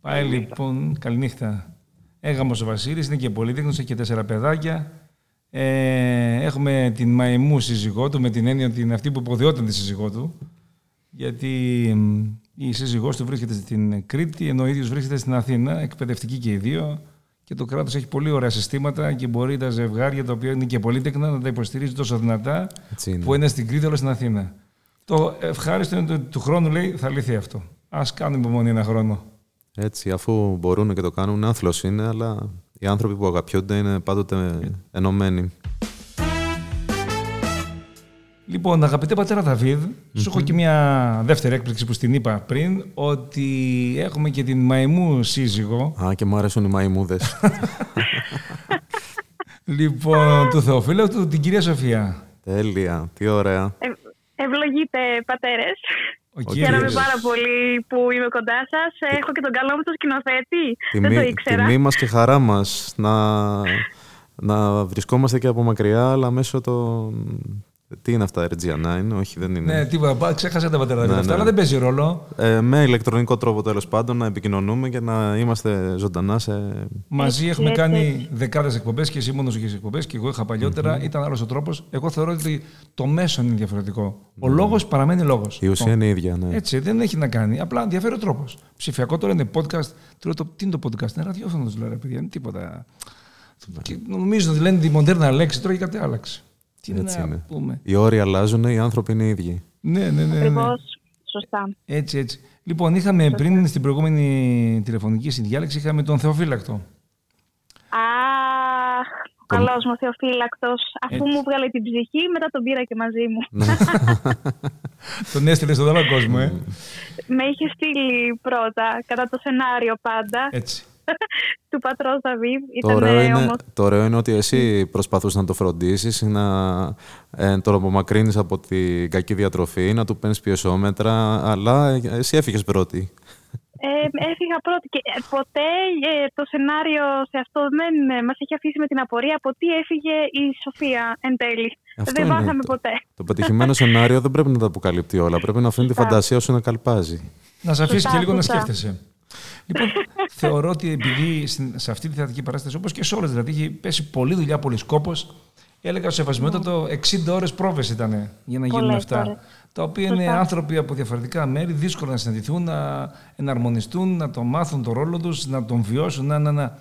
Πάει καληνύχτα. Λοιπόν, καληνύχτα. Έγαμος ο Βασίλης, είναι και πολύτεκνος, έχει και τέσσερα παιδάκια. Ε, έχουμε την μαϊμού σύζυγό του, με την έννοια ότι είναι αυτή που υποδιόταν τη σύζυγό του. Γιατί η σύζυγός του βρίσκεται στην Κρήτη, ενώ ο ίδιος βρίσκεται στην Αθήνα, εκπαιδευτική και οι δύο. και το κράτος έχει πολύ ωραία συστήματα και μπορεί τα ζευγάρια τα οποία είναι και πολύτεκνα να τα υποστηρίζει τόσο δυνατά είναι. Που είναι στην Κρήτη αλλά στην Αθήνα. Το ευχάριστο είναι ότι του χρόνου λέει θα λυθεί αυτό. Ας κάνουμε μόνο ένα χρόνο. Έτσι, αφού μπορούν και το κάνουν, άθλος είναι, αλλά οι άνθρωποι που αγαπιούνται είναι πάντοτε ενωμένοι. Λοιπόν, αγαπητέ πατέρα Δαβίδ, mm-hmm. σου έχω και μια δεύτερη έκπληξη που στην είπα πριν, ότι έχουμε και την Μαϊμού σύζυγο. Α, και μου αρέσουν οι Μαϊμούδες. Λοιπόν, του Θεοφύλλου, του, την κυρία Σοφία. Τέλεια, τι ωραία. Ε, ευλογείτε πατέρες. Χαίρομαι πάρα πολύ που είμαι κοντά σας. Έχω και τον καλό μου το σκηνοθέτη. Τιμή, δεν το ήξερα. Τιμή μας και χαρά μας να, να βρισκόμαστε και από μακριά, αλλά μέσω των... Τι είναι αυτά, αρ τζι εννιά, όχι δεν είναι. Ναι, τίποτα, ξέχασα τα πατέρα αυτά, ναι, ναι. Αλλά δεν παίζει ρόλο. Ε, με ηλεκτρονικό τρόπο τέλος πάντων να επικοινωνούμε και να είμαστε ζωντανά σε... Μαζί έχουμε έτσι, κάνει έτσι. Δεκάδες εκπομπές και εσύ μόνος έχεις εκπομπές και εγώ είχα παλιότερα, mm-hmm. ήταν άλλος ο τρόπος. Εγώ θεωρώ ότι το μέσο είναι διαφορετικό. Ο mm. λόγος παραμένει λόγος. Η ουσία είναι η ίδια, ναι. Έτσι, δεν έχει να κάνει, απλά διαφέρει ο τρόπος. Ψηφιακό τώρα είναι podcast, το, τι είναι το podcast, είναι ραδιόφωνο του λέω, παιδιά, είναι τίποτα. Mm. Και νομίζω ότι λένε τη μοντέρνα λέξη, τώρα και κάτι άλλαξε. Τι έτσι να είναι. Πούμε. Οι όροι αλλάζουν, οι άνθρωποι είναι οι ίδιοι. Ναι, ναι, ναι. Ακριβώς. Ναι. Σωστά. Έτσι, έτσι. Λοιπόν, είχαμε σωστά. πριν στην προηγούμενη τηλεφωνική συνδιάλεξη είχαμε τον Θεοφύλακτο. Αχ, ο καλός μου Θεοφύλακτος. Αφού έτσι. Μου βγάλε την ψυχή, μετά τον πήρα και μαζί μου. Τον έστειλε στον άλλο κόσμο, ε. Με είχε στείλει πρώτα, κατά το σενάριο πάντα. Έτσι. Του πατρός Δαβίδ. Το ωραίο, είναι, όμως... το ωραίο είναι ότι εσύ προσπαθούσες να το φροντίσεις, να ε, τον απομακρύνεις από την κακή διατροφή, να του παίρνεις πιεσόμετρα, αλλά εσύ έφυγες πρώτη. Ε, έφυγα πρώτη και ποτέ ε, το σενάριο σε αυτό δεν ε, μας έχει αφήσει με την απορία από τι έφυγε η Σοφία εν τέλει. Αυτό δεν βάθαμε το, ποτέ. Το πετυχημένο σενάριο δεν πρέπει να τα αποκαλύπτει όλα, πρέπει να αφήνει τη φαντασία σου να καλπάζει. Να σε αφήσει και λίγο να σκέφτεσαι. Λοιπόν, θεωρώ ότι επειδή σε αυτή τη θεατρική παράσταση, όπως και σε όλες, δηλαδή έχει πέσει πολλή δουλειά, πολλή σκόπος. Έλεγα σε σεβασμιότατο, εξήντα ώρες πρόβες ήταν για να γίνουν αυτά. Ώρες. Τα οποία είναι άνθρωποι από διαφορετικά μέρη, δύσκολα να συναντηθούν, να εναρμονιστούν, να το μάθουν το ρόλο τους, να τον βιώσουν. Να, να, να.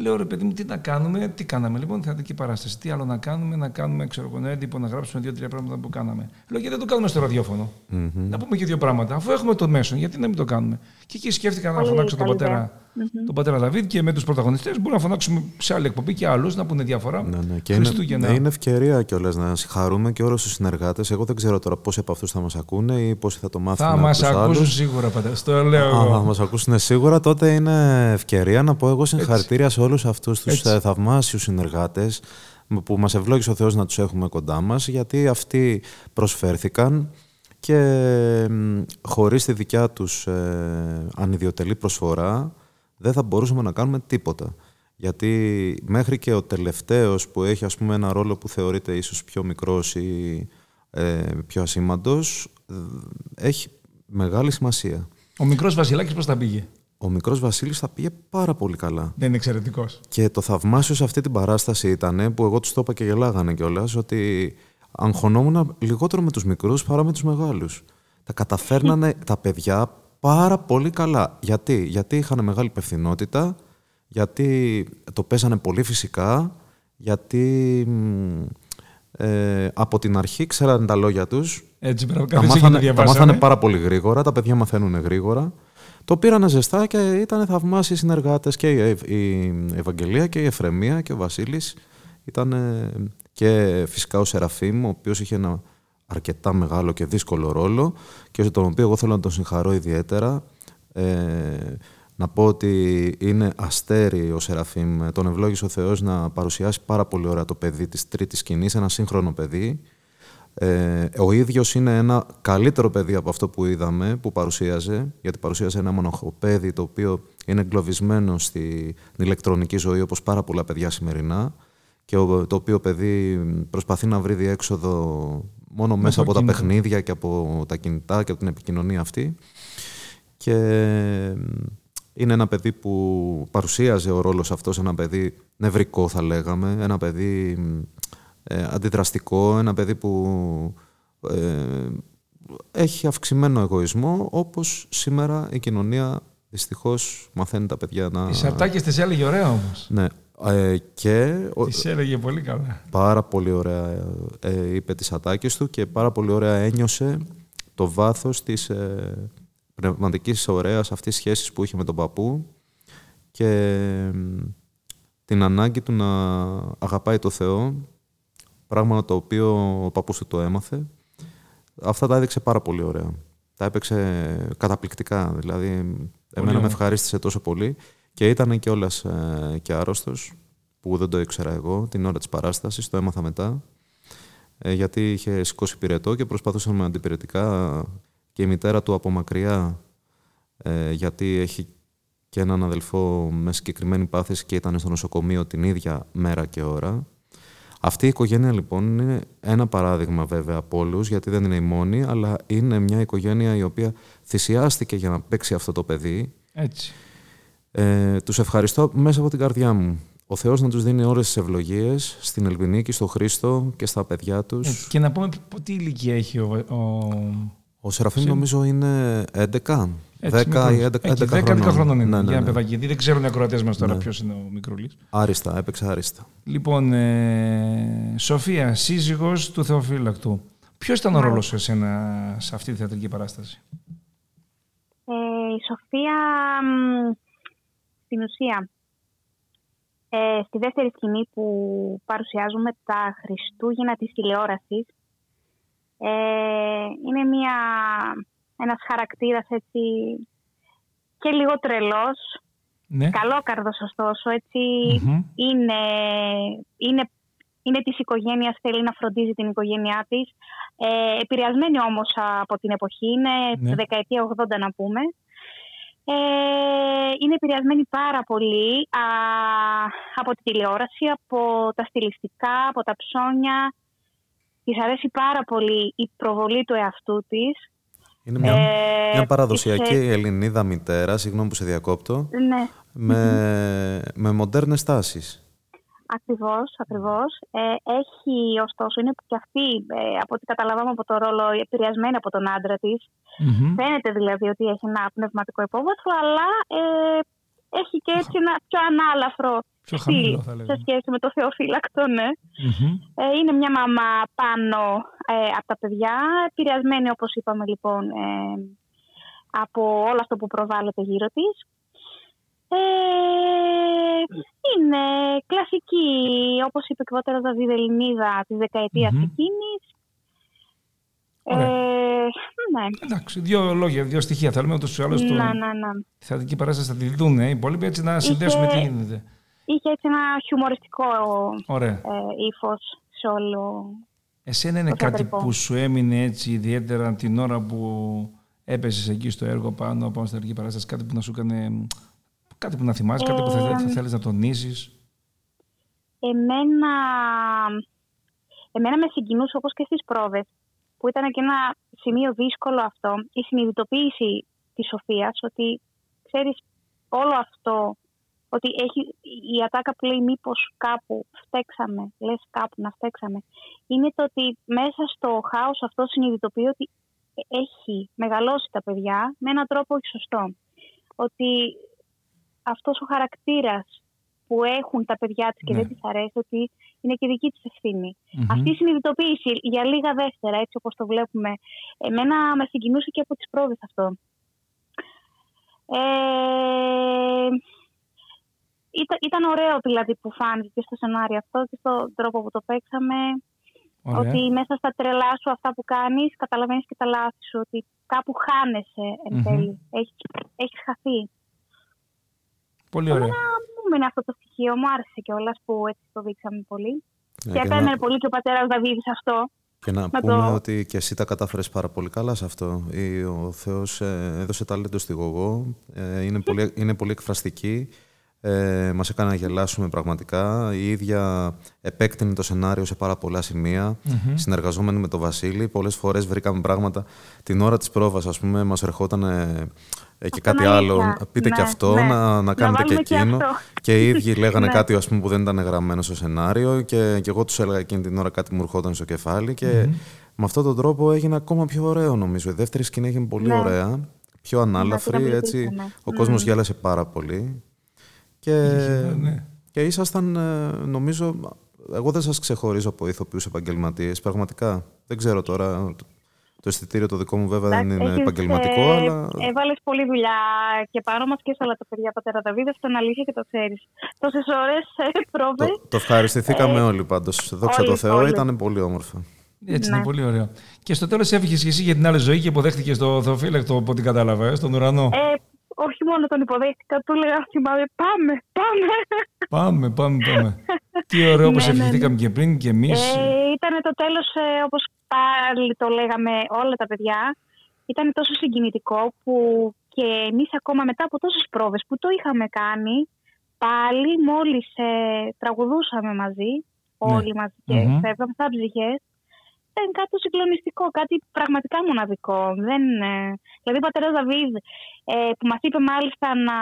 Λέω ρε παιδί μου, τι να κάνουμε, τι κάναμε λοιπόν, θεατρική παράσταση. Τι άλλο να κάνουμε, να κάνουμε ξεροκονέντυπο, να γράψουμε δύο-τρία πράγματα που κάναμε. Λέω γιατί δεν το κάνουμε στο ραδιόφωνο. Mm-hmm. Να πούμε και δύο πράγματα. Αφού έχουμε το μέσο, γιατί να μην το κάνουμε. Και εκεί σκέφτηκα να φωνάξω τον πατέρα, mm-hmm. τον πατέρα Δαβίδ και με τους πρωταγωνιστές μπορούμε να φωνάξουμε σε άλλη εκπομπή και άλλους να πούνε διάφορα. Ναι, ναι. Και είναι, ναι, είναι ευκαιρία κιόλας να συγχαρούμε και όλους τους συνεργάτες. Εγώ δεν ξέρω τώρα πόσοι από αυτούς θα μας ακούνε ή πόσοι θα το μάθουν. Θα μας ακούσουν σίγουρα, πατέρα. Το λέω. Θα μας ακούσουν σίγουρα, τότε είναι ευκαιρία να πω εγώ συγχαρητήρια σε όλους αυτούς τους θαυμάσιους συνεργάτες που μας ευλόγησε ο Θεός να τους έχουμε κοντά μας, γιατί αυτοί προσφέρθηκαν και χωρίς τη δικιά τους ε, ανιδιοτελή προσφορά δεν θα μπορούσαμε να κάνουμε τίποτα. Γιατί μέχρι και ο τελευταίος που έχει ας πούμε ένα ρόλο που θεωρείται ίσως πιο μικρός ή ε, πιο ασήμαντος έχει μεγάλη σημασία. Ο μικρός Βασιλάκης πώς θα πήγε? Ο μικρός Βασίλης θα πήγε πάρα πολύ καλά. Δεν είναι εξαιρετικός. Και το θαυμάσιο σε αυτή την παράσταση ήταν, που εγώ τους το είπα και γελάγανε κιόλας, ότι αγχωνόμουν λιγότερο με τους μικρούς παρά με τους μεγάλους. Τα καταφέρνανε τα παιδιά πάρα πολύ καλά. Γιατί, γιατί είχαν μεγάλη υπευθυνότητα, γιατί το πέσανε πολύ φυσικά, γιατί ε, από την αρχή ξέρανε τα λόγια τους. Έτσι, μπράβο, τα μάθανε, τα μάθανε πάρα πολύ γρήγορα, τα παιδιά μαθαίνουν γρήγορα. Το πήρανε ζεστά και ήταν θαυμάσιοι συνεργάτες και η Ευαγγελία και η Εφρεμία και ο Βασίλης. Ήταν και φυσικά ο Σεραφείμ, ο οποίος είχε ένα αρκετά μεγάλο και δύσκολο ρόλο και τον οποίο εγώ θέλω να τον συγχαρώ ιδιαίτερα. Ε, να πω ότι είναι αστέρι ο Σεραφείμ. Τον ευλόγησε ο Θεός να παρουσιάσει πάρα πολύ ωραία το παιδί της τρίτης σκηνής, ένα σύγχρονο παιδί. Ε, ο ίδιος είναι ένα καλύτερο παιδί από αυτό που είδαμε, που παρουσίαζε, γιατί παρουσίαζε ένα μοναχοπέδι το οποίο είναι εγκλωβισμένο στην ηλεκτρονική ζωή όπως πάρα πολλά παιδιά σημερινά και ο, το οποίο παιδί προσπαθεί να βρει διέξοδο μόνο με μέσα από κίνημα. Τα παιχνίδια και από τα κινητά και από την επικοινωνία αυτή και είναι ένα παιδί που παρουσίαζε ο ρόλος αυτός, ένα παιδί νευρικό θα λέγαμε, ένα παιδί... Ε, αντιδραστικό, ένα παιδί που ε, έχει αυξημένο εγωισμό όπως σήμερα η κοινωνία Δυστυχώς μαθαίνουν τα παιδιά να... Τις αρτάκες τις έλεγε ωραία όμως. Ναι. Ε, και... Τις έλεγε πολύ καλά. Πάρα πολύ ωραία ε, είπε τις ατάκες του και πάρα πολύ ωραία ένιωσε το βάθος της ε, πνευματικής ωραίας αυτής σχέσης που είχε με τον παππού και ε, την ανάγκη του να αγαπάει το Θεό, πράγμα το οποίο ο παππούς του το έμαθε. Αυτά τα έδειξε πάρα πολύ ωραία. Τα έπαιξε καταπληκτικά, δηλαδή πολύ εμένα ωραία. Με ευχαρίστησε τόσο πολύ. Και ήταν κιόλας ε, και άρρωστος, που δεν το ήξερα εγώ, την ώρα της παράστασης, το έμαθα μετά, ε, γιατί είχε σηκώσει πυρετό και προσπαθούσαμε αντιπυρετικά και η μητέρα του από μακριά, ε, γιατί έχει και έναν αδελφό με συγκεκριμένη πάθηση και ήταν στο νοσοκομείο την ίδια μέρα και ώρα. Αυτή η οικογένεια λοιπόν είναι ένα παράδειγμα βέβαια από όλους, γιατί δεν είναι η μόνη, αλλά είναι μια οικογένεια η οποία θυσιάστηκε για να παίξει αυτό το παιδί. Έτσι. Ε, τους ευχαριστώ μέσα από την καρδιά μου. Ο Θεός να τους δίνει όλες τις ευλογίες στην Ελβινίκη, στο Χρήστο και στα παιδιά τους. Έτσι, και να πούμε τι ηλικία έχει ο... Ο, ο Σεραφείμ σε... νομίζω είναι έντεκα. Έτσι, δέκα ή έντεκα, έντεκα, έντεκα, έντεκα χρονών είναι. Ναι, ναι, ναι. Για παιδάκι, γιατί δεν ξέρουν οι ακροατές μας τώρα ναι. ποιος είναι ο Μικρούλης. Άριστα, έπαιξε άριστα. Λοιπόν, ε, Σοφία, σύζυγος του Θεοφύλακτου. Ποιος ήταν ο ρόλος σου εσένα σε αυτή τη θεατρική παράσταση? Ε, η Σοφία... Στην ουσία, ε, στη δεύτερη σκηνή που παρουσιάζουμε, τα Χριστούγεννα της τηλεόρασης, ε, είναι μια, ένας χαρακτήρας έτσι και λίγο τρελός, ναι. καλόκαρδος ωστόσο, έτσι mm-hmm. είναι, είναι, είναι της οικογένειας, θέλει να φροντίζει την οικογένειά της, ε, επηρεασμένη όμως από την εποχή, είναι ναι. τη δεκαετία ογδόντα να πούμε. Ε, είναι επηρεασμένη πάρα πολύ α, από τη τηλεόραση, από τα στιλιστικά, από τα ψώνια. Της αρέσει πάρα πολύ η προβολή του εαυτού της. Είναι μια, ε, μια παραδοσιακή ε, Ελληνίδα μητέρα, συγγνώμη που σε διακόπτω, ναι. με, mm-hmm. με μοντέρνες τάσεις. Ακριβώς, ακριβώς. Ε, έχει ωστόσο, είναι και αυτή, ε, από ό,τι καταλαβαίνω από το ρόλο, επηρεασμένη από τον άντρα της. Mm-hmm. Φαίνεται δηλαδή ότι έχει ένα πνευματικό υπόβαθρο, αλλά ε, έχει και έτσι ένα πιο ανάλαφρο στυλ σε σχέση με το Θεοφύλακτο, ναι. Mm-hmm. Ε, είναι μια μαμά πάνω ε, από τα παιδιά, επηρεασμένη όπως είπαμε λοιπόν ε, από όλο αυτό που προβάλλεται γύρω της. Ε, είναι κλασική, όπως είπε κβότερα τα Διδελληνίδα της δεκαετίας mm-hmm. εκείνης. Ε, ναι. Εντάξει, δύο λόγια, δύο στοιχεία θέλουμε ούτως τους άλλους. Να, ναι, ναι. Τη θεατρική παράσταση θα τη δουν οι υπόλοιποι, έτσι να συνδέσουμε τι γίνεται. Είχε έτσι ένα χιουμοριστικό ε, ύφος σε όλο. Εσένα είναι κάτι θεατρικό που σου έμεινε έτσι ιδιαίτερα την ώρα που έπεσες εκεί στο έργο πάνω από την θεατρική παράσταση, κάτι που να σου έκανε... Κάτι που να θυμάσαι, κάτι που θα, θα θέλεις να τονίσεις. Εμένα, εμένα με συγκινούσε όπως και στις πρόβες, που ήταν και ένα σημείο δύσκολο αυτό, η συνειδητοποίηση της Σοφίας, ότι ξέρεις όλο αυτό, ότι έχει, η ατάκα που λέει μήπως κάπου φταίξαμε, λες κάπου να φταίξαμε, είναι το ότι μέσα στο χάος αυτό συνειδητοποιεί ότι έχει μεγαλώσει τα παιδιά με έναν τρόπο όχι σωστό. Ότι... αυτός ο χαρακτήρας που έχουν τα παιδιά της και ναι. δεν της αρέσει, ότι είναι και δική της ευθύνη. Mm-hmm. Αυτή η συνειδητοποίηση για λίγα δεύτερα, έτσι όπως το βλέπουμε, εμένα με συγκινούσε και από τις πρόβες αυτό. Ε, ήταν, ήταν ωραίο δηλαδή που φάνηκε και στο σενάριο αυτό και στον τρόπο που το παίξαμε. Ωραία. Ότι μέσα στα τρελά σου αυτά που κάνεις, καταλαβαίνεις και τα λάθη σου, ότι κάπου χάνεσαι εν τέλει, mm-hmm. έχεις, έχεις χαθεί. Πολύ ωραία. Μου έμεινε αυτό το στοιχείο, μου άρεσε κιόλας που έτσι το δείξαμε πολύ. Yeah, και έκανε να... πολύ και ο πατέρας Δαβίδης αυτό. Και να, να πούμε το... ότι και εσύ τα κατάφερες πάρα πολύ καλά σε αυτό. Ο Θεός ε, έδωσε ταλέντο στη Γογό, ε, είναι, πολύ, είναι πολύ εκφραστική, ε, μας έκανε να γελάσουμε πραγματικά. Η ίδια επέκτηνε το σενάριο σε πάρα πολλά σημεία, mm-hmm. συνεργαζόμενοι με τον Βασίλη. Πολλές φορές βρήκαμε πράγματα. Την ώρα της πρόβας, ας πούμε, μας ερχόταν... Ε, και κάτι αλήθεια. Άλλο, πείτε ναι, και αυτό, ναι. να, να κάνετε να και εκείνο. Και, και οι ίδιοι λέγανε ναι. κάτι ας πούμε, που δεν ήταν γραμμένο στο σενάριο και, και εγώ τους έλεγα εκείνη την ώρα κάτι μου ερχόταν στο κεφάλι και mm-hmm. με αυτόν τον τρόπο έγινε ακόμα πιο ωραίο νομίζω. Η δεύτερη σκηνή έγινε πολύ ναι. ωραία, πιο ανάλαφρη, έτσι. Ναι. Ο κόσμος mm. γέλασε πάρα πολύ. Και, ναι, ναι. και ήσασταν, νομίζω, εγώ δεν σας ξεχωρίζω από ηθοποιούς επαγγελματίες, πραγματικά. Δεν ξέρω τώρα, το αισθητήριο το δικό μου βέβαια δεν είναι έχεις, επαγγελματικό, ε, αλλά... Έβαλες πολλή δουλειά και πάνω μας και σε όλα τα παιδιά, πατέρα Δαβίδα, στον αλήθεια και το ξέρεις. Τόσες ώρες πρόβες. Το, το ευχαριστηθήκαμε ε, όλοι πάντως, δόξα τω Θεώ, ήταν πολύ όμορφα. Έτσι, ναι. Είναι πολύ ωραίο. Και στο τέλος έφυγες και εσύ για την άλλη ζωή και υποδέχτηκες το Θεοφύλακτο, από ό,τι κατάλαβα, στον ουρανό. Ε, όχι μόνο τον υποδέχτηκα, του έλεγα, θυμάμαι, πάμε, πάμε. Πάμε, πάμε, πάμε. Τι ωραίο, όπως ευχηθήκαμε και πριν και εμείς. Ε, ήταν το τέλος, ε, όπως πάλι το λέγαμε όλα τα παιδιά, ήταν τόσο συγκινητικό που και εμείς ακόμα μετά από τόσες πρόβες που το είχαμε κάνει, πάλι μόλις ε, τραγουδούσαμε μαζί, όλοι ναι. μαζί και mm-hmm. φεύγαμε στα ψυχές, ήταν κάτι συγκλονιστικό, κάτι πραγματικά μοναδικό. Δεν, ε, δηλαδή ο πατέρας Δαβίδ ε, που μας είπε μάλιστα να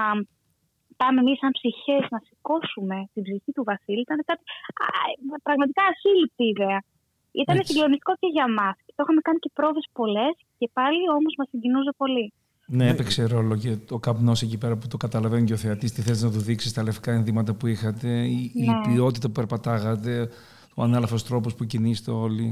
πάμε εμείς σαν ψυχές να σηκώσουμε την ψυχή του Βασίλη, ήταν κάτι α, πραγματικά ασύλληπτη ιδέα. Ήταν συγκλονιστικό και για μας. Το είχαμε κάνει και πρόβες πολλές και πάλι όμως μας συγκινούσε πολύ. Ναι, έπαιξε ρόλο και ο καπνός εκεί πέρα που το καταλαβαίνει και ο θεατής, τη θέση να του δείξει τα λευκά ενδύματα που είχατε, η, ναι. η ποιότητα που περπατάγατε, ο ανάλαφος τρόπος που κινείστε όλοι.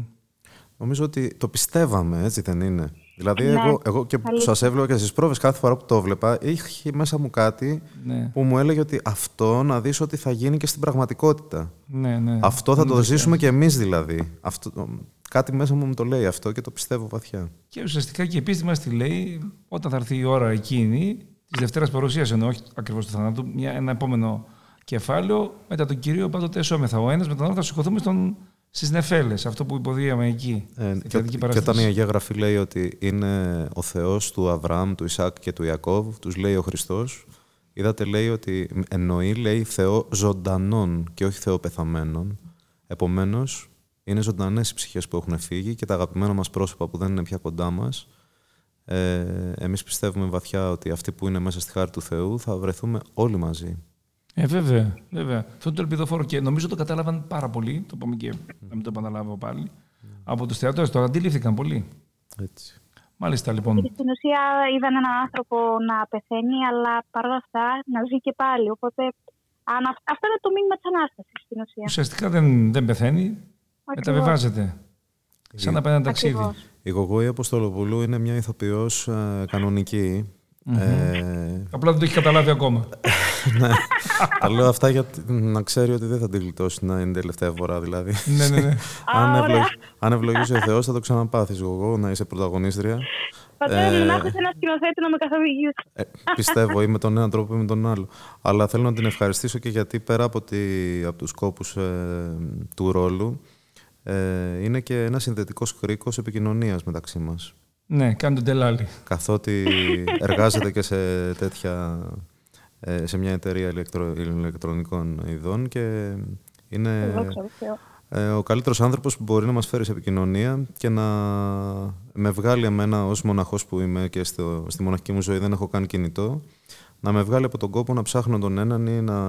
Νομίζω ότι το πιστεύαμε, έτσι δεν είναι. Δηλαδή, ναι, εγώ, εγώ και σας έβλεπα και στις πρόβες, κάθε φορά που το έβλεπα, είχε μέσα μου κάτι ναι. που μου έλεγε ότι αυτό να δεις ότι θα γίνει και στην πραγματικότητα. Ναι, ναι. Αυτό θα ναι, το ζήσουμε ναι. και εμείς δηλαδή. Αυτό, κάτι μέσα μου μου το λέει αυτό και το πιστεύω βαθιά. Και ουσιαστικά και η πίστη μας τη λέει, όταν θα έρθει η ώρα εκείνη, της Δευτέρας Παρουσίας, ενώ όχι ακριβώς του θανάτου, μια, ένα επόμενο κεφάλαιο, μετά τον Κυρίο πάντοτε σώμεθα. Ο ένας μετά τον θα σηκωθούμε στον. Στις νεφέλες, αυτό που υποδίαμε εκεί. Ε, και, και όταν η Αγία Γραφή λέει ότι είναι ο Θεός του Αβραάμ, του Ισάκ και του Ιακώβ, τους λέει ο Χριστός, είδατε λέει ότι εννοεί λέει Θεό ζωντανών και όχι Θεό πεθαμένων. Επομένως, είναι ζωντανές οι ψυχές που έχουν φύγει και τα αγαπημένα μας πρόσωπα που δεν είναι πια κοντά μας. Ε, εμείς πιστεύουμε βαθιά ότι αυτοί που είναι μέσα στη χάρη του Θεού θα βρεθούμε όλοι μαζί. Ε, βέβαια, βέβαια. Αυτό το ελπιδοφόρο και νομίζω το κατάλαβαν πάρα πολύ. Το πάμε και να μην το επαναλάβω πάλι. Mm. Από τους θεατές το αντιλήφθηκαν πολύ. Έτσι. Μάλιστα, λοιπόν. Και στην ουσία είδαν έναν άνθρωπο να πεθαίνει, αλλά παρόλα αυτά να ζει και πάλι. Οπότε αυτό είναι το μήνυμα της Ανάστασης στην ουσία. Ουσιαστικά δεν, δεν πεθαίνει, μεταβιβάζεται. Σαν να πάει ένα ταξίδι. Η Γογόη Αποστολοπούλου είναι μια ηθοποιός ε, κανονική. Mm-hmm. Ε... Απλά δεν το έχει καταλάβει ακόμα. Ναι. Τα λέω αυτά για να ξέρει ότι δεν θα την γλιτώσει να είναι τελευταία φορά, δηλαδή. Ναι, ναι, ναι. Αν ευλογήσει ο Θεός, θα το ξαναπάθεις εγώ να είσαι πρωταγωνίστρια. Πατέρα μου, να έχω ένα σκηνοθέτη να με καθοδηγήσει. Πιστεύω, ή με τον έναν τρόπο ή με τον άλλο. Αλλά θέλω να την ευχαριστήσω και γιατί πέρα από τους σκόπους του ρόλου, είναι και ένα συνδετικός κρίκος επικοινωνίας μεταξύ μας. Ναι, κάνει τον τελάλι. Καθότι εργάζεται και σε τέτοια. Σε μια εταιρεία ηλεκτρο, ηλεκτρονικών ειδών και είναι ε, ο καλύτερος άνθρωπος που μπορεί να μας φέρει σε επικοινωνία και να με βγάλει εμένα ως μοναχός που είμαι και στο, στη μοναχική μου ζωή δεν έχω καν κινητό, να με βγάλει από τον κόπο να ψάχνω τον έναν ή να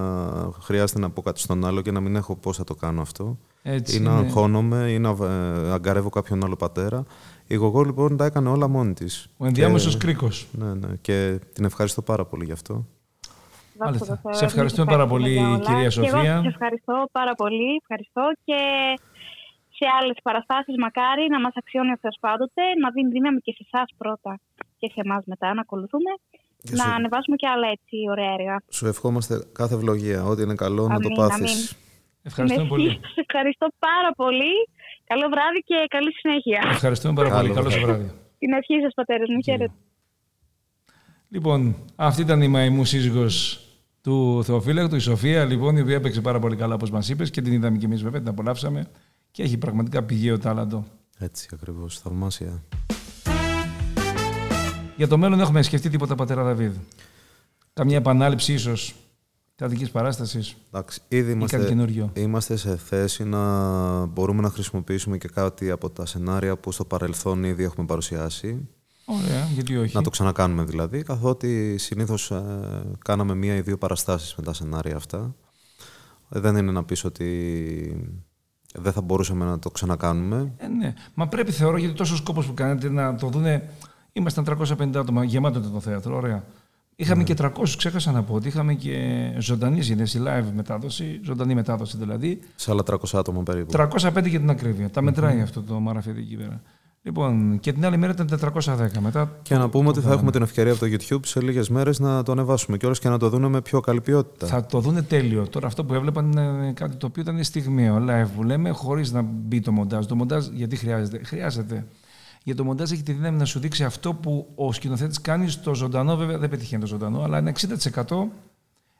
χρειάζεται να πω κάτι στον άλλο και να μην έχω πώς θα το κάνω αυτό. Έτσι, ή να αγχώνομαι ή να ε, αγκαρεύω κάποιον άλλο πατέρα. Η Γογό λοιπόν τα έκανε όλα μόνη της. Ο ενδιάμεσος κρίκος. Ναι, ναι, και την ευχαριστώ πάρα πολύ γι' αυτό. Μάλιστα. Σε ευχαριστούμε πάρα πολύ, κυρία Σοφία. Και εγώ σας ευχαριστώ πάρα πολύ. Ευχαριστώ και σε άλλες παραστάσεις. Μακάρι να μας αξιώνει ο Θεός πάντοτε, να δίνει δύναμη και σε εσάς πρώτα και σε εμάς μετά να ακολουθούμε. Και να σου... ανεβάσουμε και άλλα έτσι ωραία έργα. Σου ευχόμαστε κάθε ευλογία. Ό,τι είναι καλό αμήν, να το πάθεις. Ευχαριστούμε πολύ. Σας ευχαριστώ πάρα πολύ. Καλό βράδυ και καλή συνέχεια. Ευχαριστούμε πάρα πολύ. Καλό σας βράδυ. Την ευχή σας, πατέρες μου. Χαίρετε. Λοιπόν, αυτή ήταν η Μαϊμού σύζυγος του Θεοφύλακτου, η Σοφία, λοιπόν, η οποία έπαιξε πάρα πολύ καλά, όπως μας είπες, και την είδαμε και εμείς, βέβαια, την απολαύσαμε και έχει πραγματικά πηγαίο τάλαντο. Έτσι ακριβώς, θαυμάσια. Για το μέλλον έχουμε σκεφτεί τίποτα, πατέρα Δαβίδ? Καμία επανάληψη, ίσως, κρατικής παράστασης? Εντάξει, ήδη είμαστε, είμαστε σε θέση να μπορούμε να χρησιμοποιήσουμε και κάτι από τα σενάρια που στο παρελθόν ήδη έχουμε παρουσιάσει. Ωραία, γιατί όχι. Να το ξανακάνουμε δηλαδή, καθότι συνήθως ε, κάναμε μία ή δύο παραστάσεις με τα σενάρια αυτά. Ε, δεν είναι να πεις ότι δεν θα μπορούσαμε να το ξανακάνουμε. Ε, ναι, μα πρέπει θεωρώ γιατί τόσο σκόπος που κάνετε να το δούνε Ήμασταν τριακόσια πενήντα άτομα, γεμάτο το θέατρο, ωραία. Είχαμε mm. και τριακόσια, ξέχασα να πω ότι είχαμε και ζωντανή συνέντευξη, live μετάδοση, ζωντανή μετάδοση δηλαδή. Σε άλλα τριακόσια άτομα περίπου. τριακόσια πέντε για την ακρίβεια. Τα μετράει mm-hmm. αυτό το μαραφίδι εκεί πέρα. Λοιπόν, και την άλλη μέρα ήταν τετρακόσια δέκα. Μετά και το, να πούμε το ότι θα έχουμε την ευκαιρία από το YouTube σε λίγες μέρες να το ανεβάσουμε κιόλας και να το δούμε με πιο καλή ποιότητα. Θα το δούνε τέλειο. Τώρα, αυτό που έβλεπαν είναι κάτι το οποίο ήταν στιγμιαίο, live που λέμε, χωρίς να μπει το μοντάζ. Το μοντάζ γιατί χρειάζεται. Χρειάζεται. Γιατί το μοντάζ έχει τη δύναμη να σου δείξει αυτό που ο σκηνοθέτης κάνει στο ζωντανό. Βέβαια δεν πετυχαίνει το ζωντανό, αλλά ένα εξήντα τοις εκατό,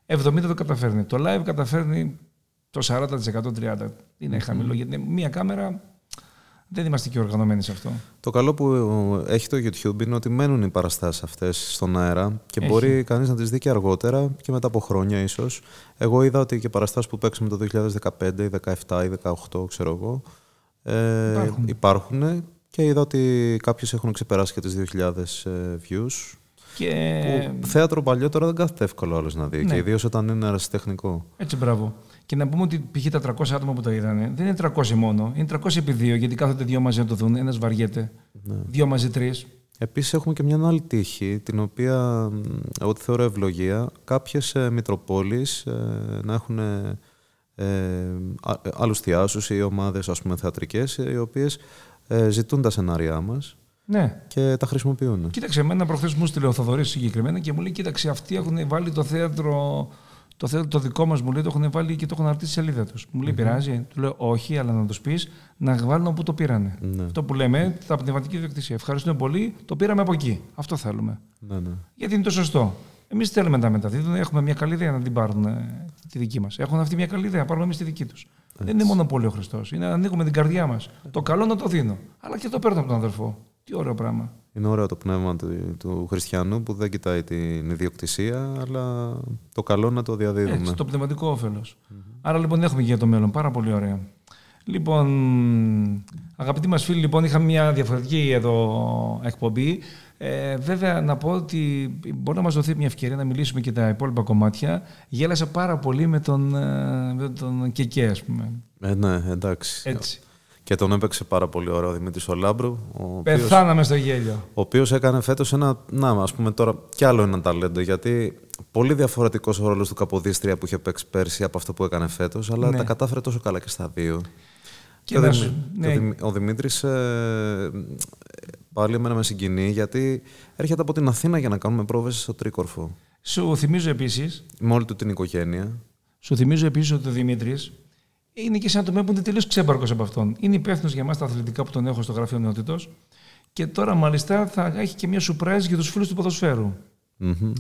εβδομήντα τοις εκατό το καταφέρνει. Το live καταφέρνει το σαράντα τοις εκατό, τριάντα τοις εκατό. Είναι χαμηλό, mm. γιατί είναι μία κάμερα. Δεν είμαστε και οργανωμένοι σε αυτό. Το καλό που έχει το YouTube είναι ότι μένουν οι παραστάσεις αυτές στον αέρα και έχει. Μπορεί κανείς να τις δει και αργότερα και μετά από χρόνια ίσως. Εγώ είδα ότι και παραστάσεις που παίξαμε το δύο χιλιάδες δεκαπέντε ή δεκαεπτά ή δεκαοκτώ, ξέρω εγώ, ε, υπάρχουν. υπάρχουν και είδα ότι κάποιες έχουν ξεπεράσει και τις δύο χιλιάδες views. Και... που θέατρο παλιότερα δεν κάθεται εύκολο άλλος να δει, ναι. Και ιδίως όταν είναι ερασιτεχνικό. Έτσι, μπράβο. Και να πούμε ότι π.χ. τα τριακόσια άτομα που τα είδανε δεν είναι τριακόσια μόνο, είναι τριακόσια επί δύο, γιατί κάθονται δύο μαζί να το δουν, ένας βαριέται, ναι. Δύο μαζί τρεις. Επίσης έχουμε και μια άλλη τύχη, την οποία εγώ τη θεωρώ ευλογία, κάποιες ε, μητροπόλεις ε, να έχουν ε, ε, άλλους θειάσους ή ομάδες, ας πούμε, θεατρικές, οι οποίες ε, ζητούν τα σενάριά μας. Ναι. Και τα χρησιμοποιούν. Κοίταξε, εμένα προχθές μου στείλε ο Θοδωρής συγκεκριμένα και μου λέει: κοίταξε, αυτοί έχουν βάλει το θέατρο, το θέατρο το δικό μας, μου λέει, το έχουν βάλει και το έχουν αρτήσει στη σελίδα τους. Μου λέει: mm-hmm. πειράζει? Του λέω: όχι, αλλά να τους πεις να βάλουν όπου το πήρανε. Ναι. Αυτό που λέμε, τα πνευματική διοκτησία. Ευχαριστούμε πολύ, το πήραμε από εκεί. Αυτό θέλουμε. Ναι, ναι. Γιατί είναι το σωστό. Εμείς θέλουμε να τα μεταδίδουν, έχουμε μια καλή ιδέα να την πάρουν τη δική μας. Έχουν αυτή μια καλή ιδέα, πάρουμε εμείς τη δική τους. Δεν είναι μόνο πολύ ο Χριστός. Είναι να ανοίγουμε την καρδιά μας. Το καλό να το δίνω, αλλά και το παίρνω από τον αδερφό. Τι ωραίο πράγμα. Είναι ωραίο το πνεύμα του, του χριστιανού που δεν κοιτάει την ιδιοκτησία, αλλά το καλό να το διαδίδουμε. Έτσι, το πνευματικό όφελος. Mm-hmm. Άρα λοιπόν έχουμε και για το μέλλον. Πάρα πολύ ωραία. Λοιπόν, αγαπητοί μας φίλοι, λοιπόν, είχαμε μια διαφορετική εδώ εκπομπή. Ε, βέβαια, να πω ότι μπορεί να μας δοθεί μια ευκαιρία να μιλήσουμε και τα υπόλοιπα κομμάτια. Γέλασα πάρα πολύ με τον, με τον Κεκέ, ας πούμε. Ε, ναι, εντάξει. Έτσι. Και τον έπαιξε πάρα πολύ ωραίο ο Δημήτρης ο Λάμπρου. Πεθάναμε στο γέλιο. Ο οποίος έκανε φέτος ένα. Να, ας πούμε τώρα κι άλλο ένα ταλέντο. Γιατί πολύ διαφορετικός ο ρόλος του Καποδίστρια που είχε παίξει πέρσι από αυτό που έκανε φέτος. Αλλά ναι. Τα κατάφερε τόσο καλά και στα δύο. Και το Δημ... ναι. Ο Δημήτρης ε... πάλι εμένα με συγκινεί. Γιατί έρχεται από την Αθήνα για να κάνουμε πρόβες στο Τρίκορφο. Σου θυμίζω επίσης. Με όλη του την οικογένεια. Σου θυμίζω επίσης ότι ο Δημήτρης. Είναι και σε ένα τομέα που είναι τελείως ξέμπαρκος από αυτόν. Είναι υπεύθυνος για εμάς τα αθλητικά που τον έχω στο γραφείο Νεότητος. Και τώρα, μάλιστα, θα έχει και μια surprise για τους φίλους του ποδοσφαίρου. Mm-hmm.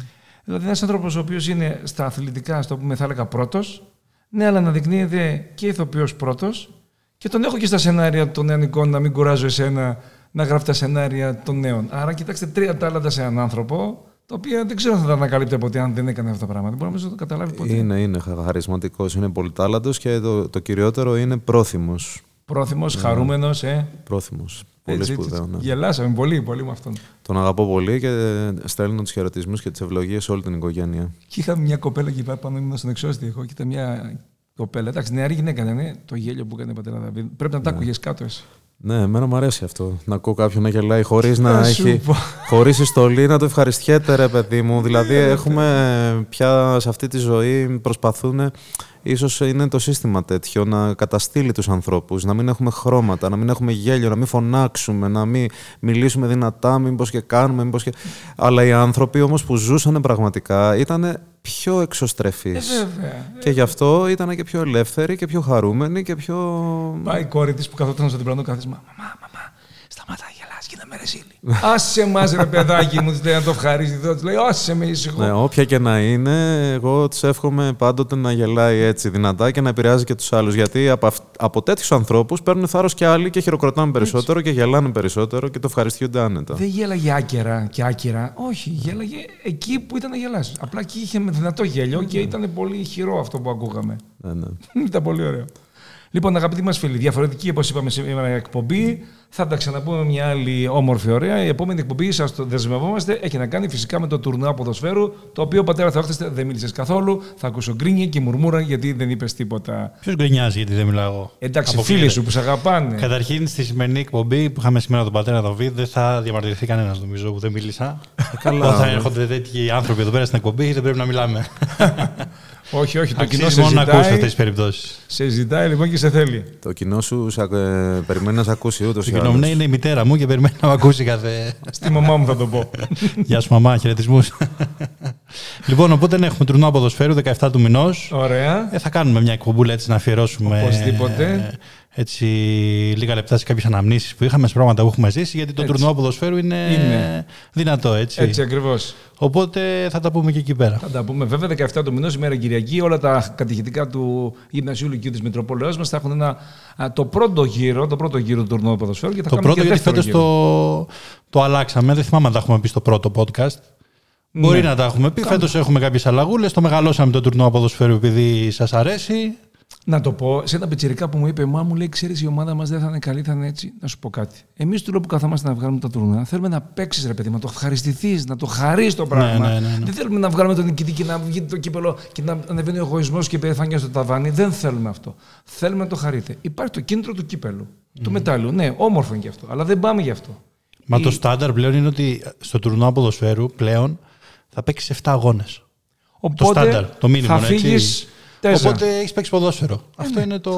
Δηλαδή, ένας άνθρωπος ο οποίος είναι στα αθλητικά, στο πούμε, θα έλεγα πρώτος, ναι, αλλά αναδεικνύεται και ηθοποιός πρώτος. Και τον έχω και στα σενάρια των νεανικών, να μην κουράζω εσένα, να γράφει τα σενάρια των νέων. Άρα, κοιτάξτε, τρία τάλαντα σε έναν άνθρωπο. Τα οποία δεν ξέρω αν θα τα ανακαλύπτει ποτέ αν δεν έκανε αυτά τα πράγματα. Δεν μπορεί να το καταλάβει ποτέ. Είναι, είναι χαρισματικός, είναι πολυτάλαντος και το, το κυριότερο είναι πρόθυμος. Πρόθυμος, χαρούμενος, ε. Πρόθυμος. Πολύ σπουδαίο. Ναι. Γελάσαμε πολύ, πολύ με αυτόν. Τον αγαπώ πολύ και στέλνω τους χαιρετισμούς και τις ευλογίες σε όλη την οικογένεια. Και είχα μια κοπέλα εκεί πάνω, ήμουν στον εξώστιχο και ήταν μια κοπέλα. Εντάξει, νεαρή γυναίκα, ναι, το γέλιο που έκανε πατέρα Δαβίδ. Πρέπει να τα ακούγες κάτω εσύ. Ναι, εμένα μου αρέσει αυτό. Να ακούω κάποιον να γελάει χωρίς να έχει. Χωρίς συστολή, να το ευχαριστιέται, ρε παιδί μου. Δηλαδή, έχουμε πια σε αυτή τη ζωή προσπαθούν. Ίσως είναι το σύστημα τέτοιο να καταστείλει τους ανθρώπους, να μην έχουμε χρώματα, να μην έχουμε γέλιο, να μην φωνάξουμε, να μην μιλήσουμε δυνατά, μήπως και κάνουμε. Μήπως και... Αλλά οι άνθρωποι όμως που ζούσαν πραγματικά ήταν πιο εξωστρεφείς. Ε, βέβαια, ε, και γι' αυτό ήταν και πιο ελεύθεροι και πιο χαρούμενοι και πιο. Πάει η κόρη της που καθόταν στο διπλανό καθίσμα. Μαμά, μαμά, σταμάτα να γελάς, γίνα με ρεζίλη. Άσε εμάς, ρε παιδάκι μου, της λέει να το ευχαρίζει. Της λέει, άσε με ήσυχο. Ναι, όποια και να είναι, εγώ της εύχομαι πάντοτε να γελάει έτσι δυνατά και να επηρεάζει και τους άλλους. Γιατί από, αυ... από τέτοιους ανθρώπους παίρνουν θάρρος και άλλοι και χειροκροτάνε περισσότερο έτσι. Και γελάνε περισσότερο και το ευχαριστούνται άνετα. Δεν γέλαγε άκερα και άκυρα. Όχι, γέλαγε εκεί που ήταν να γελάσει. Απλά και είχε με δυνατό γέλιο και ήταν πολύ χειρό αυτό που ακούγαμε. Ναι, ναι. Ήταν πολύ ωραίο. Λοιπόν, αγαπητοί μας φίλοι, διαφορετική, όπως είπαμε σήμερα, εκπομπή. Θα τα ξαναπούμε μια άλλη όμορφη ωραία. Η επόμενη εκπομπή, σας το δεσμευόμαστε, έχει να κάνει φυσικά με το τουρνουά ποδοσφαίρου. Το οποίο, πατέρα Θεόκτιστε, δεν μίλησες καθόλου. Θα ακούσω γκρίνια και μουρμούρα γιατί δεν είπες τίποτα. Ποιος γκρινιάζει γιατί δεν μιλάω εγώ? Εντάξει, φίλοι σου που σε αγαπάνε. Καταρχήν, στη σημερινή εκπομπή που είχαμε σήμερα τον πατέρα Δαβίδ, δεν θα διαμαρτυρηθεί κανένας, νομίζω, που δεν μίλησα. Καλά. Όταν έρχονται τέτοιοι άνθρωποι εδώ πέρα στην εκπομπή, δεν πρέπει να μιλάμε. Όχι, όχι. Το κοινό μόνο να ακούσει αυτές τις περιπτώσεις. Σε ζητάει λοιπόν και σε θέλει. Το κοινό σου σα, ε, περιμένει να σε ακούσει ούτως ή άλλως. Συγγνώμη, είναι η μητέρα μου και περιμένει να με ακούσει κάθε. Στη μαμά μου θα το πω. Γεια σου, μαμά, χαιρετισμούς. Λοιπόν, οπότε έχουμε τουρνουά ποδοσφαίρου δεκαεφτά του μηνός. Ωραία. Ε, θα κάνουμε μια εκπομπούλα έτσι να αφιερώσουμε. Οπωσδήποτε. Έτσι, λίγα λεπτά σε κάποιες αναμνήσεις που είχαμε, σε πράγματα που έχουμε ζήσει, γιατί το τουρνουά ποδοσφαίρου είναι, είναι δυνατό, έτσι. Έτσι ακριβώς. Οπότε θα τα πούμε και εκεί πέρα. Θα τα πούμε. Βέβαια, δεκαεφτά του μηνός, ημέρα Κυριακή, όλα τα κατηχητικά του Γυμνασίου Λυκείου της Μητροπόλεως μας θα έχουν ένα, το πρώτο γύρο, το πρώτο γύρο του τουρνουά ποδοσφαίρου. Και θα το πρώτο, γιατί φέτος το, το αλλάξαμε. Δεν θυμάμαι αν τα έχουμε πει στο πρώτο podcast. Μπορεί ναι. να τα έχουμε πει. Φέτος έχουμε κάποιες αλλαγούλες. Το μεγαλώσαμε το τουρνουά ποδοσφαίρου επειδή σας αρέσει. Να το πω, σε ένα πιτσιρικά που μου είπε, μα μου λέει, ξέρεις, η ομάδα μας δεν θα είναι καλή, θα είναι έτσι. Να σου πω κάτι. Εμείς του λέω που καθόμαστε να βγάλουμε τα τουρνουά, θέλουμε να παίξεις, ρε παιδί, να το ευχαριστηθείς, να το χαρείς το πράγμα. Ναι, ναι, ναι, ναι. Δεν θέλουμε να βγάλουμε τον νικητή και να βγει το κύπελο και να ανεβαίνει ο εγωισμός και η περηφανία στο ταβάνι. Δεν θέλουμε αυτό. Θέλουμε να το χαρείτε. Υπάρχει το κίνητρο του κύπελου, mm. του μετάλλου. Ναι, όμορφο είναι και αυτό, αλλά δεν πάμε γι' αυτό. Μα η... το στάνταρ πλέον είναι ότι στο τουρνουά ποδοσφαίρου πλέον θα παίξεις εφτά αγώνες. Το στάνταρ, το μήνυμα, έτσι. Τέζα. Οπότε έχεις παίξει ποδόσφαιρο. Ε, Αυτό ναι. είναι το,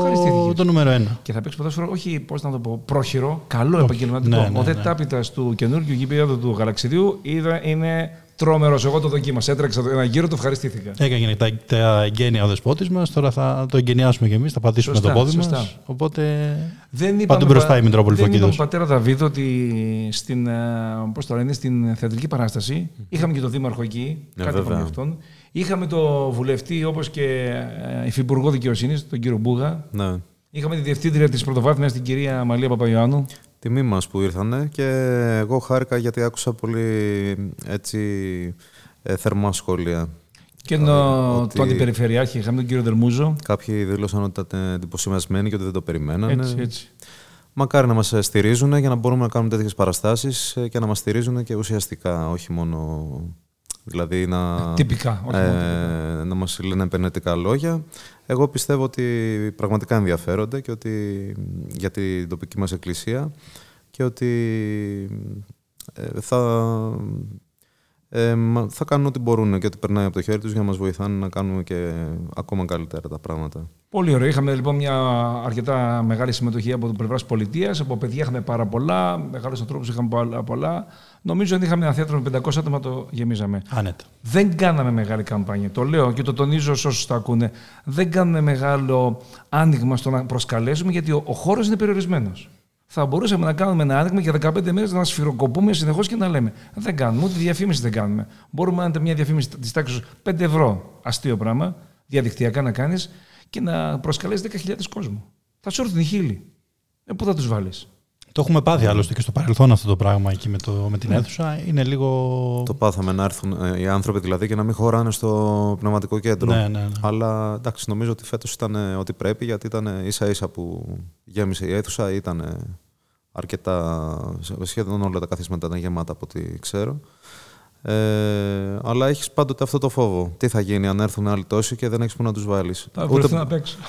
το νούμερο ένα. Και θα παίξει ποδόσφαιρο, όχι, πώς να το πω, πρόχειρο, καλό, επαγγελματικό. Ναι, ναι, ο δε ναι. τάπητας του καινούργιου γηπέδου του Γαλαξιδίου είδα, είναι τρόμερος. Εγώ το δοκίμασα. Έτρεξα ένα γύρο, το ευχαριστήθηκα. Έκανε τα, τα εγγένεια ο δεσπότης μας. Τώρα θα το εγγενιάσουμε κι εμείς, θα πατήσουμε σωστά, το πόδι μας. Οπότε πάντα μπροστά η Μητρόπολη Φωκίδος. Δεν είπαμε πατέρα Δαβίδ ότι στην, πώς το λένε, στην θεατρική παράσταση είχαμε και τον δήμαρχο εκεί, κάτι από αυτόν. Είχαμε το βουλευτή, όπως και υφυπουργό δικαιοσύνης, τον κύριο Μπούγα. Ναι. Είχαμε τη διευθύντρια της πρωτοβάθμιας, την κυρία Μαλία Παπαϊωάννου. Τιμή μας που ήρθανε και εγώ χάρηκα γιατί άκουσα πολύ έτσι, ε, θερμά σχόλια. Και το, τον αντιπεριφερειάρχη, είχαμε τον κύριο Δερμούζο. Κάποιοι δήλωσαν ότι ήταν εντυπωσιασμένοι και ότι δεν το περιμένανε. Έτσι, έτσι. Μακάρι να μας στηρίζουν για να μπορούμε να κάνουμε τέτοιες παραστάσεις και να μας στηρίζουν και ουσιαστικά, όχι μόνο. Δηλαδή να, τυπικά, όχι μόνο τυπικά. Ε, να μας λένε επενετικά λόγια. Εγώ πιστεύω ότι πραγματικά ενδιαφέρονται και ότι, για την τοπική μας εκκλησία και ότι ε, θα, ε, θα κάνουν ό,τι μπορούν και ό,τι περνάει από το χέρι τους για να μας βοηθάνε να κάνουμε και ακόμα καλύτερα τα πράγματα. Πολύ ωραία. Είχαμε λοιπόν μια αρκετά μεγάλη συμμετοχή από την πλευρά της πολιτείας. Από παιδιά είχαμε πάρα πολλά, μεγάλους ανθρώπους είχαμε πολλά. Νομίζω ότι είχαμε ένα θέατρο με πεντακόσια άτομα, το γεμίζαμε. Άνετα. Δεν κάναμε μεγάλη καμπάνια. Το λέω και το τονίζω σε όσους τα ακούνε. Δεν κάνουμε μεγάλο άνοιγμα στο να προσκαλέσουμε, γιατί ο, ο χώρος είναι περιορισμένος. Θα μπορούσαμε να κάνουμε ένα άνοιγμα για δεκαπέντε μέρες να σφυροκοπούμε συνεχώς και να λέμε. Δεν κάνουμε, ούτε διαφήμιση δεν κάνουμε. Μπορούμε να κάνουμε μια διαφήμιση της τάξης πέντε ευρώ, αστείο πράγμα, διαδικτυακά να κάνεις και να προσκαλείς δέκα χιλιάδες κόσμο. Θα σου έρθουν οι χείλοι. Ε, πού θα τους βάλεις? Το έχουμε πάθει άλλωστε και στο παρελθόν αυτό το πράγμα εκεί με, το, με την ναι. αίθουσα. Είναι λίγο. Το πάθαμε να έρθουν ε, οι άνθρωποι δηλαδή και να μην χωράνε στο πνευματικό κέντρο. Ναι, ναι, ναι. Αλλά εντάξει, νομίζω ότι φέτος ήταν ό,τι πρέπει, γιατί ήταν ίσα ίσα που γέμισε η αίθουσα. Ήταν αρκετά. Σχεδόν όλα τα καθίσματα ήταν γεμάτα από ό,τι ξέρω. Ε, αλλά έχεις πάντοτε αυτό το φόβο. Τι θα γίνει αν έρθουν άλλοι τόσοι και δεν έχεις που να τους βάλεις. Ούτε, να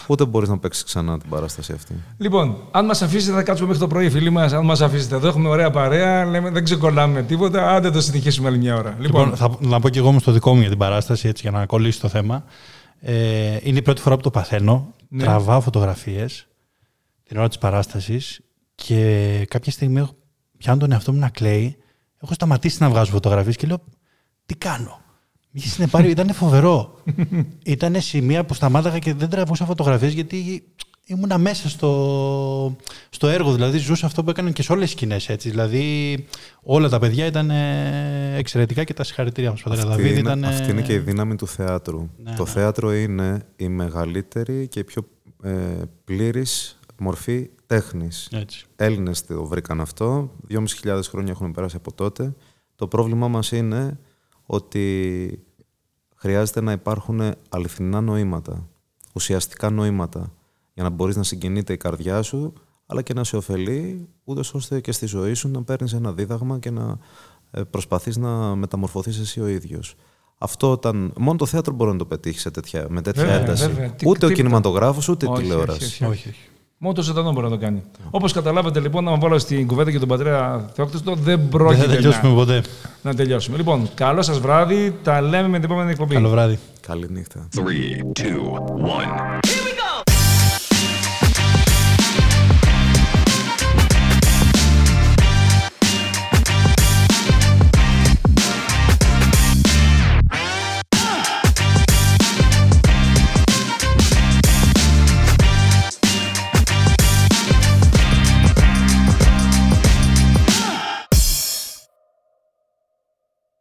ούτε μπορείς να παίξεις ξανά την παράσταση αυτή. Λοιπόν, αν μας αφήσετε, θα κάτσουμε μέχρι το πρωί, φίλοι μας. Αν μας αφήσετε εδώ, έχουμε ωραία παρέα. Λέμε, δεν ξεκολλάμε τίποτα. Άντε το συνεχίσουμε άλλη μια ώρα. Λοιπόν, λοιπόν θα, να πω και εγώ όμως το δικό μου για την παράσταση, έτσι, για να κολλήσει το θέμα. Ε, είναι η πρώτη φορά που το παθαίνω. Ναι. Τραβάω φωτογραφίες την ώρα της παράστασης και κάποια στιγμή πιάνω τον εαυτό μου να κλαίει. Έχω σταματήσει να βγάζω φωτογραφίες και λέω τι κάνω. Ήταν φοβερό. Ήταν σημεία που σταμάταγα και δεν τραβούσα φωτογραφίες γιατί ήμουνα μέσα στο, στο έργο. Δηλαδή ζούσα αυτό που έκαναν και σε όλες τις σκηνές. Έτσι. Δηλαδή όλα τα παιδιά ήταν εξαιρετικά και τα συγχαρητήρια μας. Αυτή, δηλαδή, ήταν... αυτή είναι και η δύναμη του θεάτρου. Ναι, το ναι. θέατρο είναι η μεγαλύτερη και η πιο ε, πλήρης μορφή τέχνης. Έλληνες το βρήκαν αυτό. δυόμισι χιλιάδες χρόνια έχουν περάσει από τότε. Το πρόβλημά μας είναι ότι χρειάζεται να υπάρχουν αληθινά νοήματα, ουσιαστικά νοήματα. για να μπορείς να συγκινείται η καρδιά σου, αλλά και να σε ωφελεί, ούτως ώστε και στη ζωή σου να παίρνεις ένα δίδαγμα και να προσπαθείς να μεταμορφωθείς εσύ ο ίδιος. Αυτό όταν. Μόνο το θέατρο μπορεί να το πετύχει σε τέτοια, με τέτοια βέβαια, ένταση. Βέβαια. Ούτε ο κινηματογράφος, ούτε η τηλεόραση. Όχι, όχι, όχι. Μόνο το ζωντανό μπορεί να το κάνει. Yeah. Όπως καταλάβατε, λοιπόν, να με βάλω στην κουβέντα και τον Πατέρα Θεόκτιστο, δεν πρόκειται δεν θα τελειώσουμε να... ποτέ. να τελειώσουμε. Λοιπόν, καλό σας βράδυ. Τα λέμε με την επόμενη εκπομπή. Καλό βράδυ. Καλή νύχτα. three, two, one